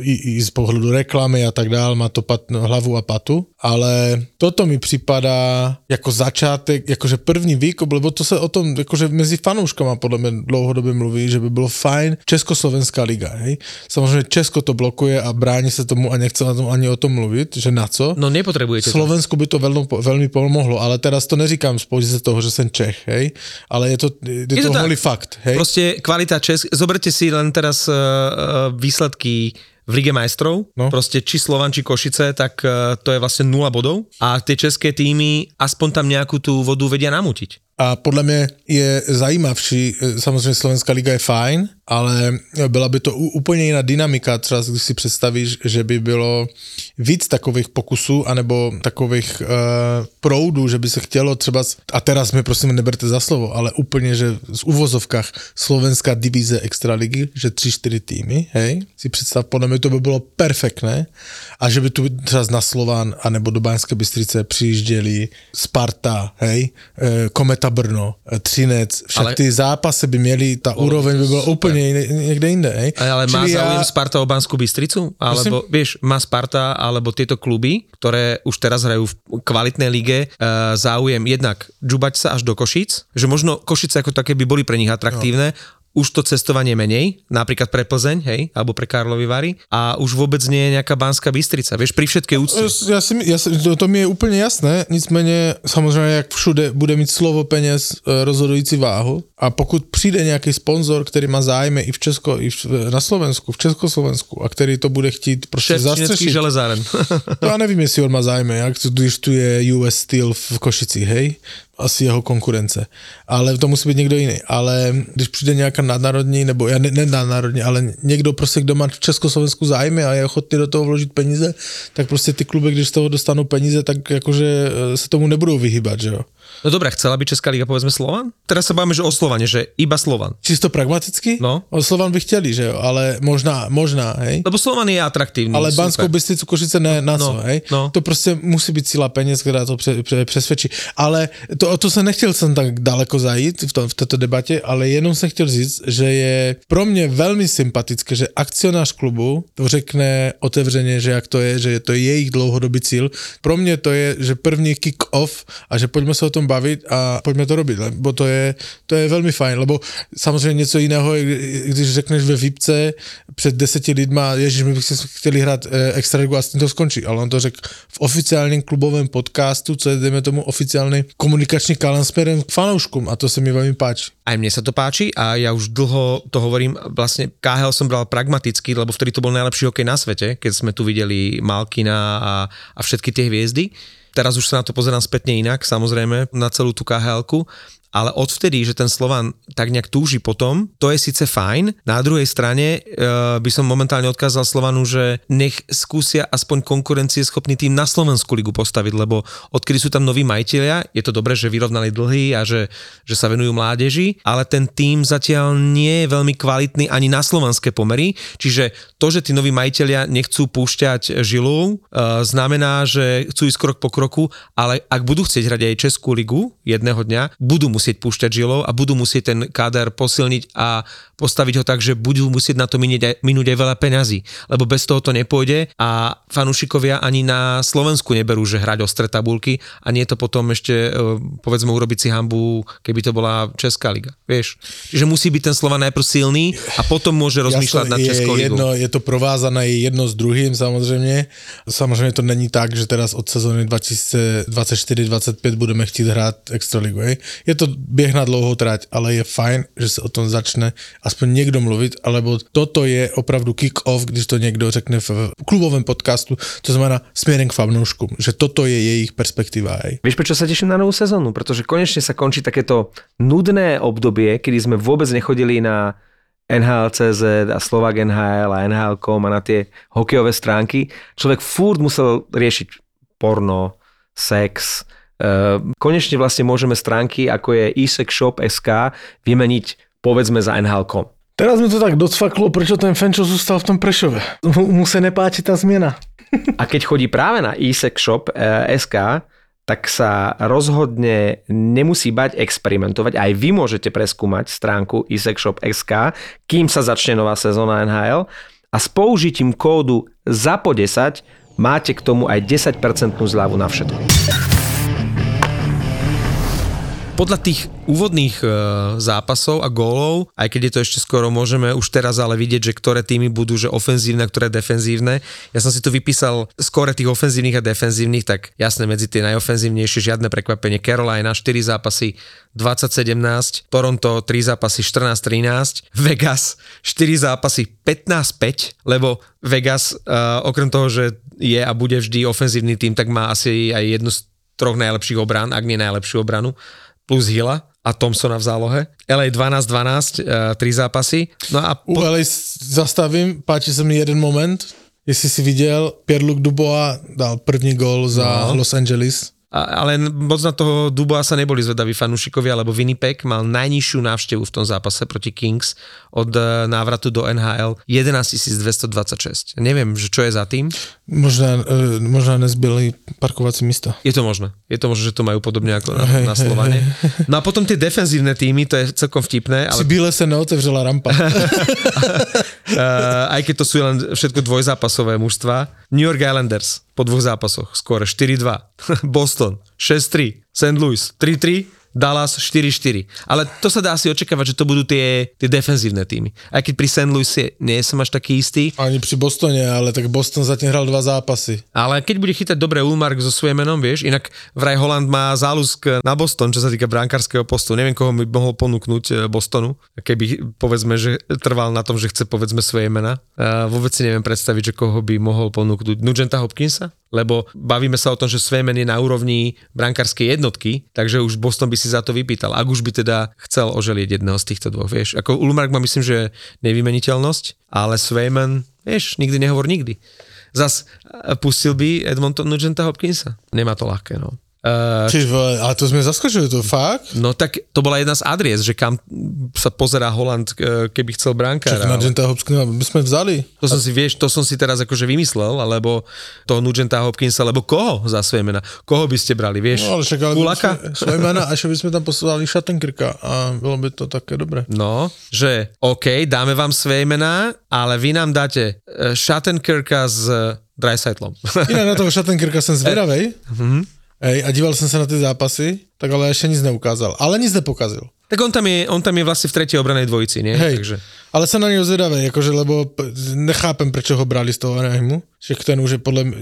i, i z pohledu reklamy a tak dál, má to pat, hlavu a patu, ale toto mi připadá jako začátek, jakože první výkop, lebo to se o tom, jakože mezi fanouškama podle mě dlouhodobě mluví, že by bylo fajn Československá liga, hej? Samozřejmě Česko to blokuje a brání se tomu a nechce na tom ani o tom mluvit, že na co? No nepotřebujete. Slovensku by to velmi, velmi pomohlo, ale teraz to neříkám z pohledu toho, že jsem Čech, hej? Ale je to, je je to holý fakt, hej? Prostě kvalita Česk, zoberte si len teraz uh, uh, výsledky v Lige majstrov, no. Proste či Slovan, či Košice, tak uh, to je vlastne nula bodov a tie české týmy aspoň tam nejakú tú vodu vedia namútiť. A podľa mňa je zajímavší, samozrejme Slovenská liga je fajn, ale byla by to úplne iná dynamika, třeba když si predstavíš, že by bylo víc takových pokusů, anebo takových uh, proudů, že by se chtělo třeba, a teraz mi prosím neberte za slovo, ale úplně, že v uvozovkách slovenská divize extraligy, že tri štyri týmy, hej, si představ, podle mě to by bylo perfektné a že by tu třeba na Slován anebo do Banské Bystrice přijížděli Sparta, hej, Kometa Brno, Třinec, však ale... ty zápasy by měly, ta o, úroveň by byla úplně niekde inde, hej. Ale má Čili záujem ja... Sparta o Banskú Bystricu? Alebo, Myslím... vieš, má Sparta alebo tieto kluby, ktoré už teraz hrajú v kvalitnej lige, uh, záujem jednak džubať sa až do Košíc, že možno Košice ako také by boli pre nich atraktívne, no. Už to cestovanie menej, napríklad pre Plzeň, hej, alebo pre Karlovy Vary a už vôbec nie je nejaká Banská Bystrica, vieš, pri všetkej úcte. Ja si, ja si, to, to mi je úplne jasné, nicméně, samozrejme, jak všude bude mít slovo peněz rozhodující váhu a pokud přijde nejaký sponzor, ktorý má zájme i v Česko, i v, na Slovensku, v Československu a ktorý to bude chtít proste zastřešiť. Železáren. To ja nevím, jestli on má zájme, jak když tu je ú es Steel v Košici, hej. Asi jeho konkurence. Ale to musí být někdo jiný. Ale když přijde nějaká nadnárodní, nebo já ne, ne nadnárodní, ale někdo prostě, kdo má v Československu zájmy a je ochotný do toho vložit peníze, tak prostě ty kluby, když z toho dostanou peníze, tak jakože se tomu nebudou vyhýbat, že jo? No dobré, chcela by Česká liga povedzme Slovan? Teraz sa báme, že o Slovane, že iba Slovan. Čisto pragmaticky? No. O Slovan by chteli, že jo, ale možná, možná, hej. Lebo Slovan je atraktívny. Ale Banskou Bystricu Košice ne, na co, no, hej. No. To prostě musí být síla peněz, která to pře, pře, přesvědčí. Ale to, to jsem nechtěl jsem tak daleko zajít v, tom, v této debatě, ale jenom jsem chtěl říct, že je pro mě velmi sympatické, že akcionář klubu to řekne otevřeně, že jak to je, že je to jejich dlouhodobý cíl. Pro mě to je, že první kick-off a že pojďme se o tom baviť a poďme to robiť, lebo to je, to je veľmi fajn, lebo samozrejme nieco iného je, když řekneš ve Vipce pred deseti lidma, ježiš, my by sme chceli hrať extraligu a s tým to skončí, ale on to řekl v oficiálnym klubovém podcastu, co je, dejme tomu, oficiálny komunikačný kanál smerom k fanouškom a to sa mi veľmi páči. Aj mne sa to páči a ja už dlho to hovorím, vlastne ká há el som bral pragmaticky, lebo vtedy to bol najlepší hokej na svete, keď sme tu videli Malkina a, a všetky tie hviezdy. Teraz už sa na to pozerám spätne inak, samozrejme, na celú tú ká há elku, ale odvtedy, že ten Slovan tak nejak túži potom, to je síce fajn. Na druhej strane e, by som momentálne odkázal Slovanu, že nech skúsia aspoň konkurencieschopný tým na Slovenskú ligu postaviť, lebo odkedy sú tam noví majitelia, je to dobré, že vyrovnali dlhy a že, že sa venujú mládeži, ale ten tým zatiaľ nie je veľmi kvalitný ani na slovanské pomery, čiže to, že tí noví majitelia nechcú púšťať žilou, e, znamená, že chcú ísť krok po kroku, ale ak budú chcieť hrať aj Českú ligu jedného dňa, budú musieť púšťať žilov a budú musieť ten káder posilniť a postaviť ho tak, že budú musieť na to minúť aj, minúť aj veľa peňazí, lebo bez toho to nepôjde a fanúšikovia ani na Slovensku neberú, že hrať ostré tabulky a nie to potom ešte, povedzme, urobiť si hanbu, keby to bola Česká liga, vieš. Čiže musí byť ten Slovan najprv silný a potom môže rozmýšľať nad Českou ligou. Jedno, je to provázané jedno s druhým, samozrejme. Samozrejme to není tak, že teraz od sezóny dvadsaťštyri dvadsaťpäť budeme chtít hrát extraligu. Je, je to běh na dlouhou trať, ale je fajn, že se o tom začne aspoň někdo mluvit, alebo toto je opravdu kick-off, když to někdo řekne v klubovém podcastu, to znamená směrem k fanouškům, že toto je jejich perspektíva. Je. Víš, prečo sa teším na novú sezónu? Pretože konečne sa končí takéto nudné obdobie, kedy sme vôbec nechodili na en há el bodka cé zet a Slovak en há el a en há el bodka com a na tie hokejové stránky. Človek furt musel riešiť porno, sex. Konečne vlastne môžeme stránky, ako je e sex shop bodka es ká, vymeniť povedzme za en há el bodka com. Teraz mi to tak docvaklo, prečo ten Fenčo zostal v tom Prešove. Mu sa nepáči tá zmiena. A keď chodí práve na e sex shop bodka es ká, tak sa rozhodne nemusí bať experimentovať. Aj vy môžete preskúmať stránku e sex shop bodka es ká, kým sa začne nová sezóna en há el. A s použitím kódu zet á pé o desať máte k tomu aj desať percent zľavu na všetko. Podľa tých úvodných zápasov a gólov, aj keď je to ešte skoro, môžeme už teraz ale vidieť, že ktoré týmy budú, že ofenzívne, ktoré defenzívne. Ja som si tu vypísal skóre tých ofenzívnych a defenzívnych, tak jasne medzi tie najofenzívnejšie žiadne prekvapenie. Carolina štyri zápasy dvadsať sedemnásť, Toronto tri zápasy štrnásť trinásť, Vegas štyri zápasy pätnásť päť, lebo Vegas uh, okrem toho, že je a bude vždy ofenzívny tým, tak má asi aj jednu z troch najlepších obrán, ak nie najlepšiu obranu. Plus Hilla a Thompsona v zálohe. el á dvanásť dvanásť, tri zápasy. No a po... U el á zastavím, páči sa mi jeden moment. Jestli si videl, Pierre-Luc Dubois dal první gól za no. Los Angeles. A, ale moc na toho Duboisa neboli zvedaví fanúšikovia, lebo Winnipeg mal najnižšiu návštevu v tom zápase proti Kings od návratu do en há el jedenásťtisícdvestodvadsaťšesť. Neviem, že čo je za tým. Možná, možná nezbyli parkovací místa. Je to možné. Je to možné, že to majú podobne ako na, hej, na Slovane. Hej, hej. No a potom tie defenzívne týmy, to je celkom vtipné. Ale... Si Bíle sa neotevřela rampa. Aj keď to sú len všetko dvojzápasové mužstva. New York Islanders po dvoch zápasoch skóre štyri dva. Boston šesť tri. Saint Louis tri tri. Dallas štyri štyri. Ale to sa dá asi očakávať, že to budú tie, tie defenzívne týmy. Aj keď pri Saint Louis nie som až taký istý. Ani pri Bostone, ale tak Boston zatiaľ hral dva zápasy. Ale keď bude chytať dobre Ullmark so svojím menom, vieš, inak vraj Holland má záľusk na Boston, čo sa týka brankárskeho postu. Neviem, koho by mohol ponúknuť Bostonu, keby, povedzme, že trval na tom, že chce, povedzme, svoje mena. Uh, vôbec si neviem predstaviť, že koho by mohol ponúknuť. Nugenta Hopkinsa? Lebo bavíme sa o tom, že Svejmen je na úrovni brankárskej jednotky, takže už Boston by si za to vypýtal, ak už by teda chcel oželieť jedného z týchto dvoch, vieš. Ako Ullmark má, myslím, že nevymeniteľnosť, ale Svejmen, vieš, nikdy nehovor nikdy. Zas pustil by Edmonton Nugenta Hopkinsa. Nemá to ľahké, no. Uh, Čiže, ale to sme zaskočili, to fakt? No tak to bola jedna z adries, že kam sa pozerá Holland, keby chcel brankára. Čiže Nugenta Hopkinsa by sme vzali. To som si, vieš, to som si teraz akože vymyslel, alebo toho Nugenta Hopkinsa, alebo koho za svoje mena? Koho by ste brali, vieš? No ale však, ale by svoje mena, až by sme tam poslali Shattenkirka a bolo by to také dobré. No, že OK, dáme vám svoje mena, ale vy nám dáte Shattenkirka s Dreisaitlom. Inak na toho Shattenkirka som zvedavej. Mhm. Ej, a díval som sa na tie zápasy, tak ale ešte nic neukázal. Ale nic nepokazil. Tak on tam je, on tam je vlastne v tretej obranej dvojici, nie? Hej, takže... ale sa na neho zvedavej, akože, lebo nechápem, prečo ho brali z toho Anaheimu. Však ten už je podľa mňa,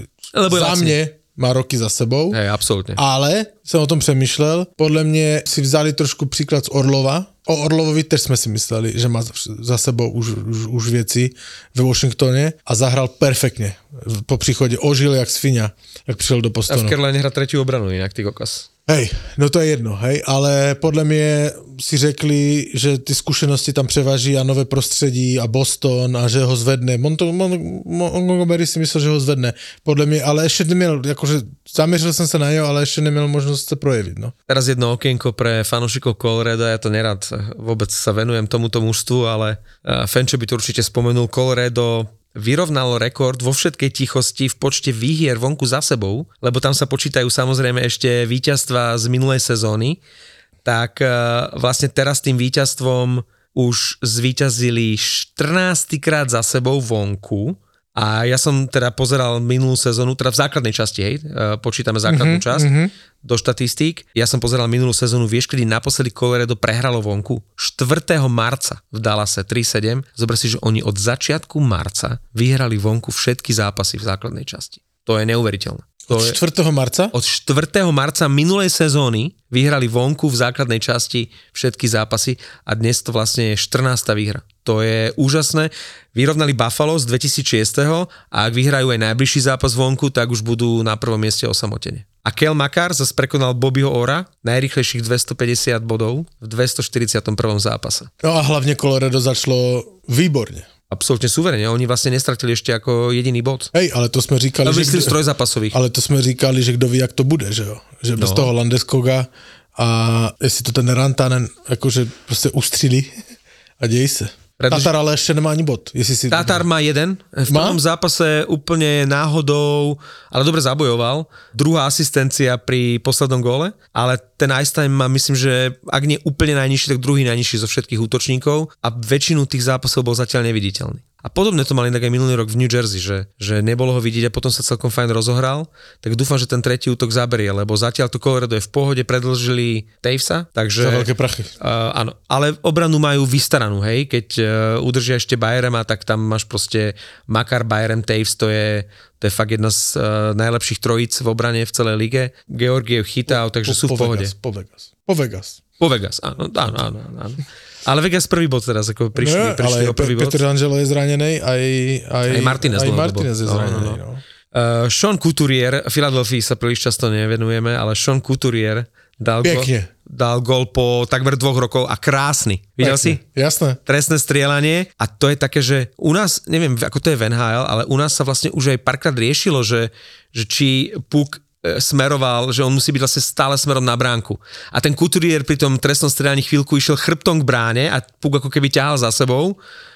za mne má roky za sebou. Hej, absolútne. Ale som o tom přemýšlel, podľa mňa si vzali trošku príklad z Orlova. O Orlovovi tež sme si mysleli, že má za sebou už, už, už veci v Washingtone a zahral perfektne. Po príchode ožil jak svinia, jak prišiel do Bostonu. A v Caroline hrá tretiu obranu inak, ty kokos. Hej, no to je jedno, hej, ale podle mě si řekli, že ty zkušenosti tam převaží a nové prostředí a Boston a že ho zvedne. Montgomery si myslel, že ho zvedne. Podle mě, ale ještě neměl, jakože zaměřil jsem se na něho, ale ještě neměl možnost se projevit, no. Teraz jedno okienko pre fanúšikov Colorado, ja to nerad vôbec sa venujem tomuto mužstvu, ale Fenčo by to určite spomenul. Colorado vyrovnalo rekord vo všetkej tichosti v počte výhier vonku za sebou, lebo tam sa počítajú samozrejme ešte víťazstva z minulej sezóny, tak vlastne teraz tým víťazstvom už zvíťazili štrnásťkrát za sebou vonku. A ja som teda pozeral minulú sezónu, teda v základnej časti, hej, počítame základnú mm-hmm, časť mm-hmm. do štatistík. Ja som pozeral minulú sezónu, vieš, kedy naposledy Colorado prehralo vonku? štvrtého marca v Dallase tri sedem. Zober si, že oni od začiatku marca vyhrali vonku všetky zápasy v základnej časti. To je neuveriteľné. To od štvrtého marca? Od štvrtého marca minulej sezóny vyhrali vonku v základnej časti všetky zápasy a dnes to vlastne je štrnásta výhra. To je úžasné. Vyrovnali Buffalo z dvetisícšesť a ak vyhrajú aj najbližší zápas vonku, tak už budú na prvom mieste osamotene. A Kel Makar zase prekonal Bobbyho Orra, najrýchlejších dvestopäťdesiat bodov v dvestoštyridsiatom prvom zápase. No a hlavne Colorado začalo Výborne. Absolutne suverene, oni vlastne nestratili ešte ako jediný bod. Hej, ale to sme říkali, no, že myslím, stroj zápasových. Ale to sme říkali, že kdo ví, jak to bude, že jo. Že no. Bez toho Landeskoga a jestli to ten Rantanen akože proste ustřílí a dej se. Pretože... Tatar ale ešte nemá ani bod. Si... Tatar má jeden. V prvom zápase úplne náhodou, ale dobre zabojoval. Druhá asistencia pri poslednom góle, ale ten ice time má, myslím, že ak nie úplne najnižší, tak druhý najnižší zo všetkých útočníkov a väčšinu tých zápasov bol zatiaľ neviditeľný. A podobne to mal inak aj minulý rok v New Jersey, že, že nebolo ho vidieť a potom sa celkom fajn rozohral, tak dúfam, že ten tretí útok zaberie, lebo zatiaľ to Colorado je v pohode, predĺžili Tavesa, takže... Za veľké prachy. Uh, áno, ale obranu majú vystaranú, hej, keď uh, udržia ešte Bayerema, tak tam máš proste Makar, Bayerem, Taves, to je... To je fakt jedna z uh, najlepších trojíc v obrane v celej lige. Georgiev chytal, takže po, sú v po pohode. Vegas, po Vegas. Po Vegas. Po Vegas, áno, áno, áno, áno. Ale Vegas prvý bod teraz, ako prišli, no, prišli o prvý bod. Ale Petr Angelo je zranený, aj, aj, aj Martinez, aj Martinez je zranený. No, no, no. No. Uh, Sean Couturier, Philadelphia sa príliš často nevenujeme, ale Sean Couturier dal Pekne. Go... dal gól po takmer dvoch rokov a krásny. Videl Jasne, si? Jasné. Trestné strieľanie a to je také, že u nás, neviem, ako to je v en há el, ale u nás sa vlastne už aj párkrát riešilo, že, že či puk smeroval, že on musí byť vlastne stále smerom na bránku. A ten Couturier pri tom trestnom strieľaní chvíľku išiel chrbtom k bráne a puk ako keby ťahal za sebou.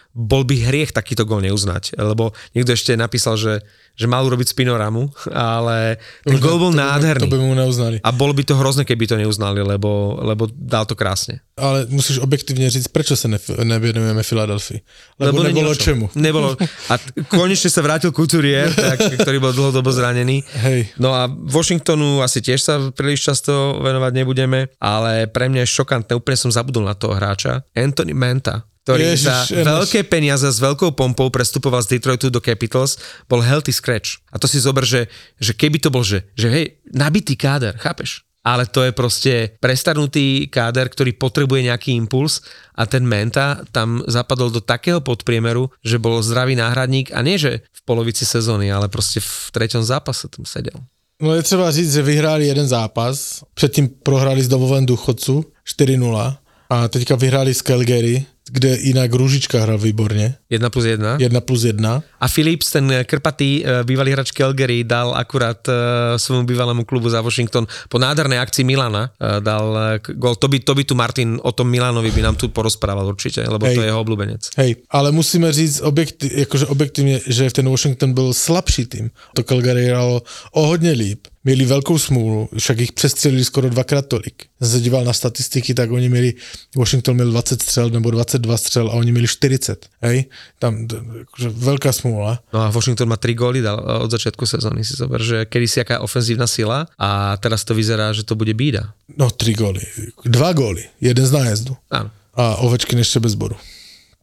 Bol by hriech takýto gól neuznať, lebo niekto ešte napísal, že, že mal urobiť spinoramu, ale ten gól bol nádherný. To by mu neuznali. A bolo by to hrozné, keby to neuznali, lebo, lebo dal to krásne. Ale musíš objektívne říct, prečo sa nevienujeme Filadelfii. Lebo, lebo nebolo čemu. Nebolo. A konečne sa vrátil Couturier, tak, ktorý bol dlhodobo zranený. Hej. No a Washingtonu asi tiež sa príliš často venovať nebudeme, ale pre mňa je šokantné, úplne som zabudol na toho hráča. Anthony Manta, ktorý Ježiš, za veľké peniaze s veľkou pompou prestupoval z Detroitu do Capitals, bol healthy scratch. A to si zober, že, že keby to bol, že, že hej, nabitý káder, chápeš? Ale to je proste prestarnutý káder, ktorý potrebuje nejaký impuls a ten Menta tam zapadol do takého podpriemeru, že bol zdravý náhradník a nie, že v polovici sezóny, ale proste v treťom zápase tam sedel. No je třeba říct, že vyhráli jeden zápas, předtím prohrali s domovem důchodců štyri nula a teďka vyhráli z Calgary, kde inak Ružička hral výborne. jedna plus jedna jedna plus jedna A Philips, ten krpatý bývalý hráč Calgary, dal akurát svojmu bývalému klubu za Washington po nádhernej akcii Milana dal gól. To by, to by tu Martin o tom Milanovi by nám tu porozprával určite, lebo hej, to je jeho obľúbenec. Hej, ale musíme říct objektiv, akože objektívne, že ten Washington byl slabší tým. To Calgary hralo o hodne líp. Mieli veľkou smůlu, však jich přestřelili skoro dvakrát tolik. Zadíval na statistiky, tak oni měli, Washington měl dvacet střel nebo dvacet dva střel a oni měli čtyřicet hej? Tam akože veľká smůla. No a Washington má tri góly dal od začiatku sezóny, si zober, že kedysi jaká ofenzívna sila a teraz to vyzerá, že to bude bída. No tri góly, dva góly, jeden z nájezdu. Áno. A Ovečkin ešte bez bodu.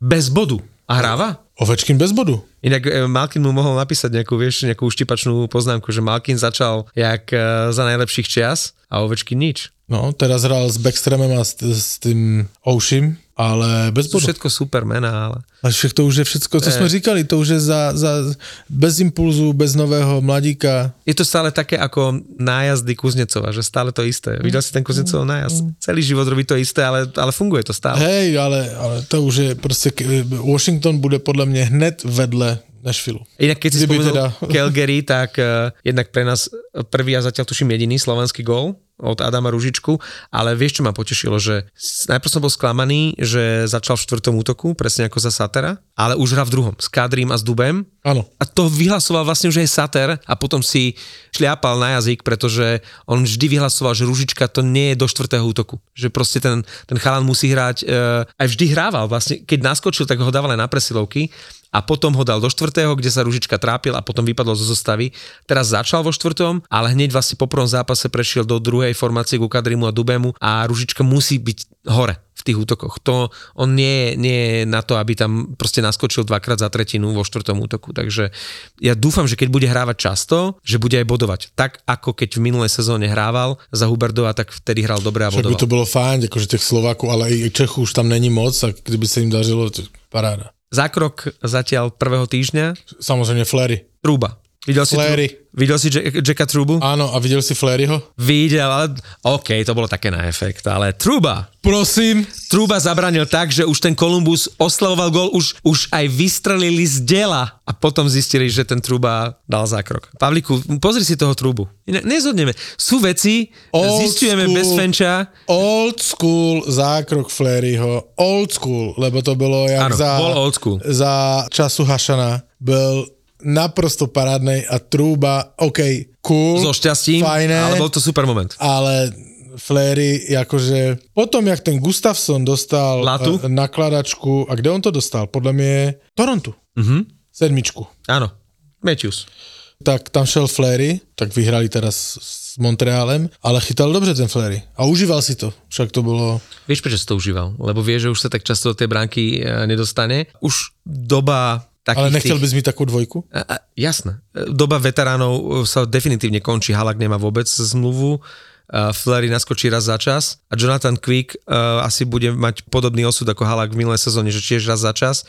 Bez bodu? A hráva? Ovečkin bez bodu. Inak Malkin mu mohol napísať nejakú, vieš, nejakú uštipačnú poznámku, že Malkin začal jak za najlepších čias a Ovečkin nič. No, teraz hral s Backstromem a s, s tým Oushim, ale bez bodu. Všetko super mená, ale... A však to už je všetko, co je. Sme říkali, to už je za, za bez impulzu, bez nového mladíka. Je to stále také ako nájazdy Kuznecova, že stále to isté. Videl si ten Kuznecov nájazd? Mm. Celý život robí to isté, ale, ale funguje to stále. Hej, ale, ale to už je proste... Washington bude podľa mne hned vedle Nashville. Inak keď si spomenul teda... Calgary, tak uh, jednak pre nás prvý a zatiaľ tuším jediný slovanský gól od Adama Ružičku, ale vieš, čo ma potešilo, že najprv som bol sklamaný, že začal v štvrtom útoku, presne ako za Satera, ale už hra v druhom, s Kadrím a s Dubem. Áno. A to vyhlasoval vlastne, že je Sater a potom si šliapal na jazyk, pretože on vždy vyhlasoval, že Ružička to nie je do štvrtého útoku. Že proste ten, ten chalan musí hrať, e, aj vždy hrával vlastne, keď naskočil, tak ho dával aj na presilovky a potom ho dal do štvrtého, kde sa Ružička trápil a potom vypadol zo zostavy. Teraz začal vo štvrtom, ale hneď vlastne po prvom zápase prešiel do druhej formácie ku Kadrimu a Dubemu a Ružička musí byť hore v tých útokoch. To on nie, nie je na to, aby tam proste naskočil dvakrát za tretinu vo štvrtom útoku. Takže ja dúfam, že keď bude hrávať často, že bude aj bodovať. Tak ako keď v minulej sezóne hrával za Huberdova, tak vtedy hral dobre a bodoval. Však by to bolo fajn, akože tých Slovákov, ale aj Čechu už tam není moc a kdyby sa im dažilo, paráda. Zákrok zatiaľ prvého týždňa. Samozrejme Flery. Trúba. Videl si, Tru- videl si Jack- Jacka Trubu? Áno, a videl si Fleryho? Videl, ale okej, okay, to bolo také na efekt, ale Truba. Prosím. Truba zabranil tak, že už ten Kolumbus oslavoval gól, už, už aj vystrelili z dela a potom zistili, že ten Truba dal zákrok. Pavliku, pozri si toho Trubu. Ne- nezhodneme. Sú veci, old zistujeme school, bez Fenča. Old school zákrok Fleryho. Old school, lebo to bolo jak ano, za, bol za času Hašana. Bol naprosto parádnej a Trúba, OK, cool, so šťastím, fajné, ale bol to super moment. Ale Flery, akože, potom jak ten Gustafsson dostal Latu? Nakladačku, a kde on to dostal? Podľa mňa je Toronto. Uh-huh. Sedmičku. Áno, Matthews. Tak tam šel Flery, tak vyhrali teraz s Montrealem, ale chytal dobře ten Flery a užíval si to, však to bolo... Vieš, prečo si to užíval? Lebo vie, že už sa tak často do tej bránky nedostane. Už doba... Ale nechcel tých... bys mi takú dvojku? A, a, jasné. Doba veteránov sa definitívne končí. Halak nemá vôbec zmluvu. Uh, Fleury naskočí raz za čas a Jonathan Quick uh, asi bude mať podobný osud ako Halak v minulé sezóne, že tiež raz za čas.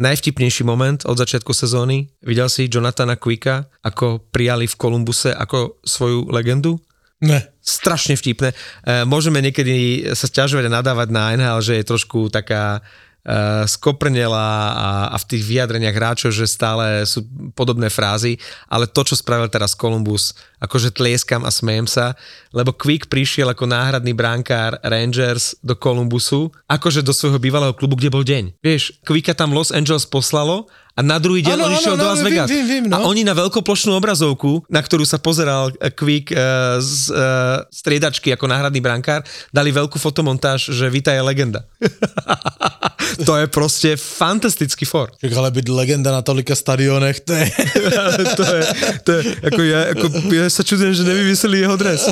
Najvtipnejší moment od začiatku sezóny. Videl si Jonathana Quicka, ako prijali v Kolumbuse ako svoju legendu? Ne. Strašne vtipné. Uh, môžeme niekedy sa sťažovať a nadávať na en há el, že je trošku taká Uh, skoprnela a, a v tých vyjadreniach hráčov, že stále sú podobné frázy, ale to, čo spravil teraz Kolumbus, akože tlieskam a smejem sa, lebo Quick prišiel ako náhradný bránkár Rangers do Kolumbusu, akože do svojho bývalého klubu, kde bol deň. Vieš, Quicka tam Los Angeles poslalo a na druhý deň on išiel do Las Vegas. Vím, vím, vím, no. A oni na veľkoplošnú obrazovku, na ktorú sa pozeral Quick uh, z uh, striedačky ako náhradný brankár, dali veľkú fotomontáž, že Vita je legenda. To je proste fantastický for. Ale byť legenda na tolika stadionech, to je... to je, to je ako ja, ako, ja sa čudujem, že nevymysleli jeho dres.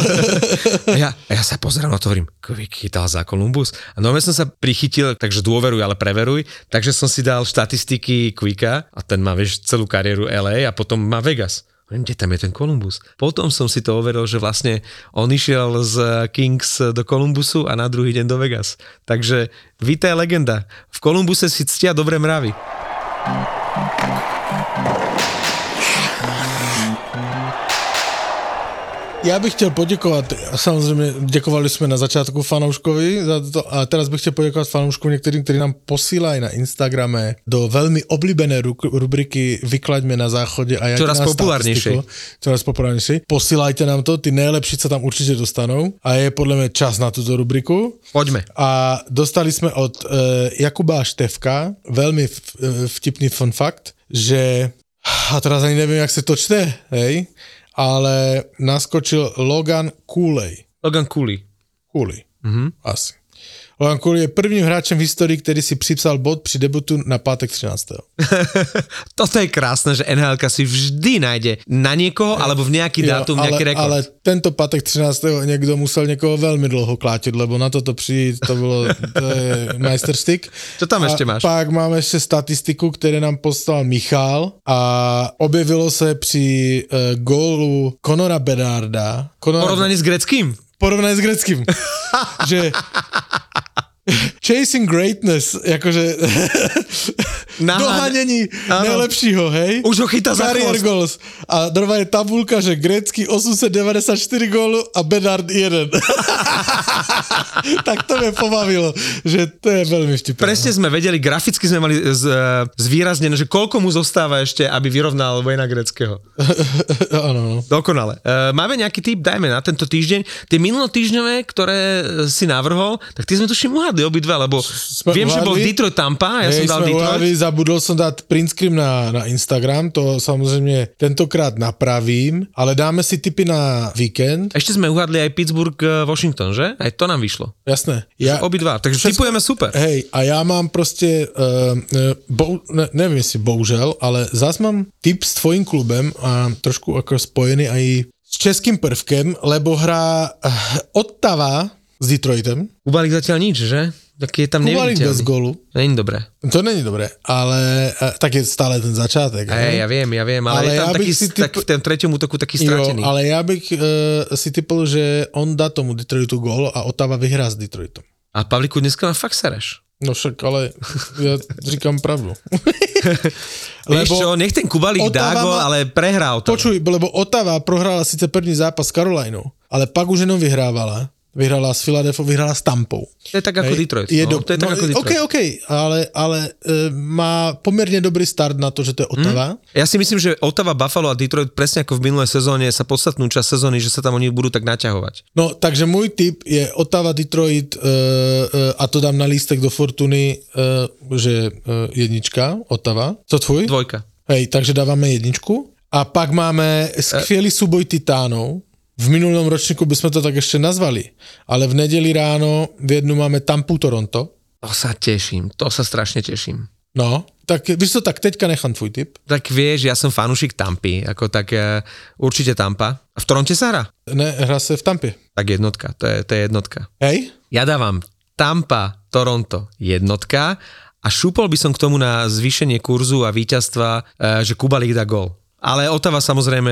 A ja, a ja sa pozerám na to, hovorím, Quick chytal za Kolumbus. A no, ja som sa prichytil, takže dôveruj, ale preveruj. Takže som si dal štatistiky Quicka a ten má, vieš, celú kariéru el ej a potom má Vegas. Viem, kde tam je ten Kolumbus. Potom som si to overil, že vlastne on išiel z Kings do Kolumbusu a na druhý deň do Vegas. Takže vítaj legenda. V Kolumbuse si ctia dobré mravy. Ja bych chtěl poděkovat, samozřejmě děkovali jsme na začátku fanouškovi za to, a teraz bych chtěl poděkovat fanouškům některým, kteří nám posílají na Instagrame do velmi oblíbené rubriky Vyklaďme na záchodě a jak nás populárnější. Coraz populárnější. Posílajte nám to, ty nejlepší, co tam určitě dostanou a je podle mě čas na tuto rubriku. Pojďme. A dostali jsme od uh, Jakuba Števka velmi vtipný fun fact, že a teraz ani nevím, jak se to čte, hej? Ale naskočil Logan Cooley. Logan Cooley. Cooley, mm-hmm. Asi. Logan Cooley je prvním hráčem v historii, který si připsal bod při debutu na pátek třinásteho Toto je krásné, že en há elka si vždy najde na niekoho, alebo v nejaký dátum, nejaký rekord. Ale tento pátek třinásteho niekto musel niekoho veľmi dlho klátiť, lebo na toto přijít, to bolo to majsterštyk. Čo tam a ešte máš? Pak máme ešte statistiku, ktoré nám poslal Michal a objevilo sa pri uh, gólu Conora Bednarda. Porovnaní s Gretzkým? Porovnaní s Gretzkým. Že... Chasing greatness, akože dohanení najlepšího, hej? Už ho chytá za chvost. A drva je tabulka, že Gretzky osem deväťdesiatštyri gólu a Bedard jeden. Tak to mi pobavilo, že to je veľmi vtipné. Presne sme vedeli, graficky sme mali z, zvýraznené, že koľko mu zostáva ešte, aby vyrovnal Wayna Gretzkyho. Áno. Dokonale. Máme nejaký tip, dajme na tento týždeň. Tie minulotýždňové, ktoré si navrhol, tak ty sme tuším uhadli obidva, lebo sme viem, uhádli, že bol Detroit Tampa, ja som dal Detroit. Uhádli, zabudol som dať print screen na, na Instagram, to samozrejme tentokrát napravím, ale dáme si tipy na víkend. Ešte sme uhádli aj Pittsburgh, Washington, že? Aj to nám vyšlo. Jasné. Ja, obidva, takže všetko, tipujeme super. Hej, a ja mám proste, uh, bo, ne, neviem si bohužel, ale zás mám tip s tvojim klubem a trošku ako spojený aj s českým prvkem, lebo hrá Ottawa s Detroitem. Kubalik zatiaľ nič, že? Tak je tam neviditeľný. Kubalik bez gólu. Není dobré. To není dobré, ale tak je stále ten začátek. Ej, ja viem, ja viem, ale, ale je tam ja taký, typ... tak v tom treťom útoku taký stratený. Jo, ale ja bych uh, si typol, že on dá tomu Detroitu gól a Ottawa vyhrá s Detroitom. A Pavliku, dneska mám fakt sereš. No však, ale ja říkam pravdu. Lebo Víš čo, nech ten Kubalík dá gól, ale prehrál to. Počuj, lebo Ottawa prohrála síce první zápas s Carolinou, ale pak už jenom vyhrávala. Vyhrala s Philadelphou, vyhrala s Tampou. To je tak ako Detroit. No, to je tak no, ako Detroit. OK, OK, ale, ale e, má pomerne dobrý start na to, že to je Ottawa. Mm. Ja si myslím, že Ottawa, Buffalo a Detroit presne ako v minulé sezóne sa podstatnú časť sezóny, že sa tam oni budú tak naťahovať. No, takže môj tip je Ottawa, Detroit e, e, a to dám na lístek do Fortuny, e, že e, jednička, Ottawa. To tvoj? Dvojka. Hej, takže dávame jedničku. A pak máme skvelý súboj Titánov. V minulom ročníku by sme to tak ešte nazvali, ale v nedeli ráno v jednu máme Tampu Toronto. To sa teším, to sa strašne teším. No, tak víš to, tak teďka nechám tvoj tip. Tak vieš, ja som fanúšik Tampy, ako tak uh, určite Tampa. A v Toronte sa hra? Ne, hra sa v Tampe. Tak jednotka, to je, to je jednotka. Hej? Ja dávam Tampa, Toronto, jednotka a šúpol by som k tomu na zvýšenie kurzu a víťazstva, uh, že Kubalík dá gól. Ale Ottawa samozrejme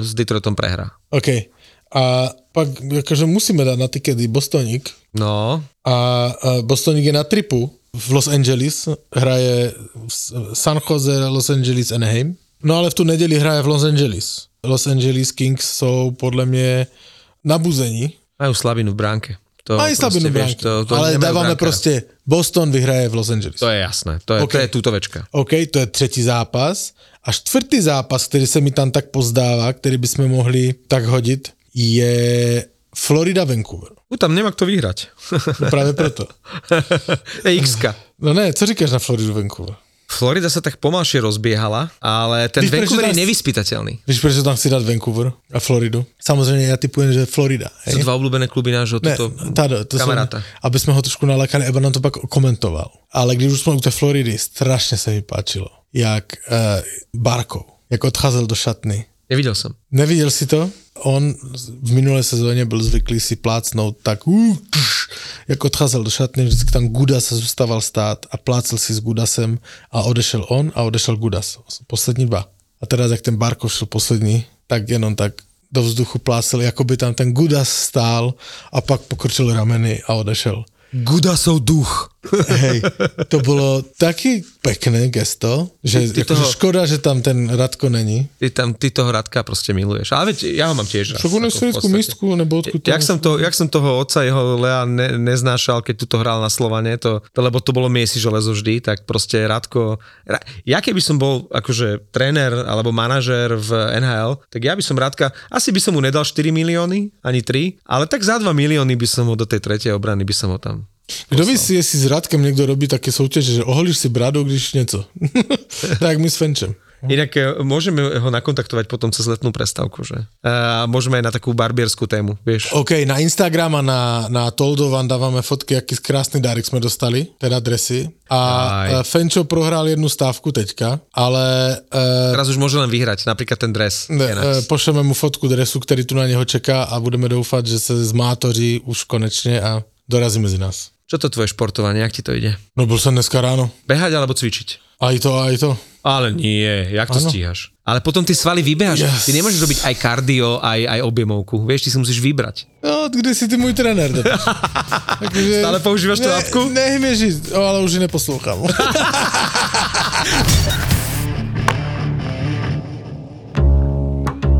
s Detroitom prehrá. OK. A pak akože musíme dať na tikety Bostoník. No. A Bostoník je na tripu v Los Angeles. Hraje San Jose, Los Angeles, Anaheim. No ale v tú nedeli hraje v Los Angeles. Los Angeles Kings sú podľa mňa na buzení. Majú slabinu v bránke. To aj slabinu v bránke. Vieš, to, to ale dávame bránka. Proste Boston vyhraje v Los Angeles. To je jasné. To je, okay. To je tutovečka. OK, to je tretí zápas. A štvrtý zápas, ktorý sa mi tam tak pozdáva, ktorý by sme mohli tak hodiť, je Florida-Vancouver. U, tam nemá kto vyhrať. No práve preto. X-ka. No ne, co říkáš na Floridu-Vancouver? Florida sa tak pomalšie rozbiehala, ale ten víš, Vancouver tam, je nevyspytateľný. Víš, prečo tam chci dať Vancouver a Floridu? Samozrejme, ja typujem, že Florida. Sú dva obľúbené kluby nášho toto kamaráta. Aby sme ho trošku nalákali, aby nám to pak komentoval. Ale když už sme u tej Floridy, strašne sa mi páčilo. Jak uh, Barkov, jak odcházel do šatny. Nevidel som. Nevidel si to? On v minulé sezóne byl zvyklý si plácnout tak, uh, tš, jak odcházel do šatny, vždycky tam Gudas sa zostával stát a plácel si s Gudasem a odešel on a odešel Gudas. Poslední dva. A teraz, jak ten Barkov šel poslední, tak jenom tak do vzduchu plácel, jako by tam ten Gudas stál a pak pokrčil rameny a odešel. Gudasov duch. Hej, to bolo taký pekné gesto, že ty, ty toho, škoda, že tam ten Radko není. Ty tam, ty toho Radka proste miluješ. Ale veď, ja ho mám tiež. Čo on je svedskú místku, nebo odkud to... Jak som, to, jak som toho otca, jeho Lea ne, neznášal, keď tu to hral na Slovane, to, to, lebo to bolo miesi železo vždy, tak proste Radko... Ra, ja keby som bol akože tréner alebo manažér v en há el, tak ja by som Radka, asi by som mu nedal štyri milióny, ani tri, ale tak za dva milióny by som ho do tej tretej obrany by som ho tam... Kdo by si, jestli s Radkem niekto robí také súťaže, že oholíš si bradu, když nieco. Tak my s Fenčem. Inak môžeme ho nakontaktovať potom cez letnú prestávku, že? A môžeme aj na takú barbierskú tému, vieš. OK, na Instagram a na, na Toldovan dávame fotky, aký krásny dárek sme dostali, teda dresy. A aj. Fenčo prohrál jednu stávku teďka, ale... E, Teraz už môže len vyhrať, napríklad ten dres. Ne, e, pošleme mu fotku dresu, ktorý tu na neho čeká a budeme doufať, že sa zmátoří už konečne a dorazí medzi nás. Čo to tvoje športovanie, jak ti to ide? No bol som dneska ráno. Behať alebo cvičiť? Aj to, aj to. Ale nie, jak to ano. Stíhaš? Ale potom ty svaly vybehaš. Yes. Ty nemôžeš robiť aj kardio, aj, aj objemovku. Vieš, ty si musíš vybrať. No, kde si ty môj trenér? Takže... Stále používaš ne, tú apku? Nech mi žiť, ale už neposlúcham.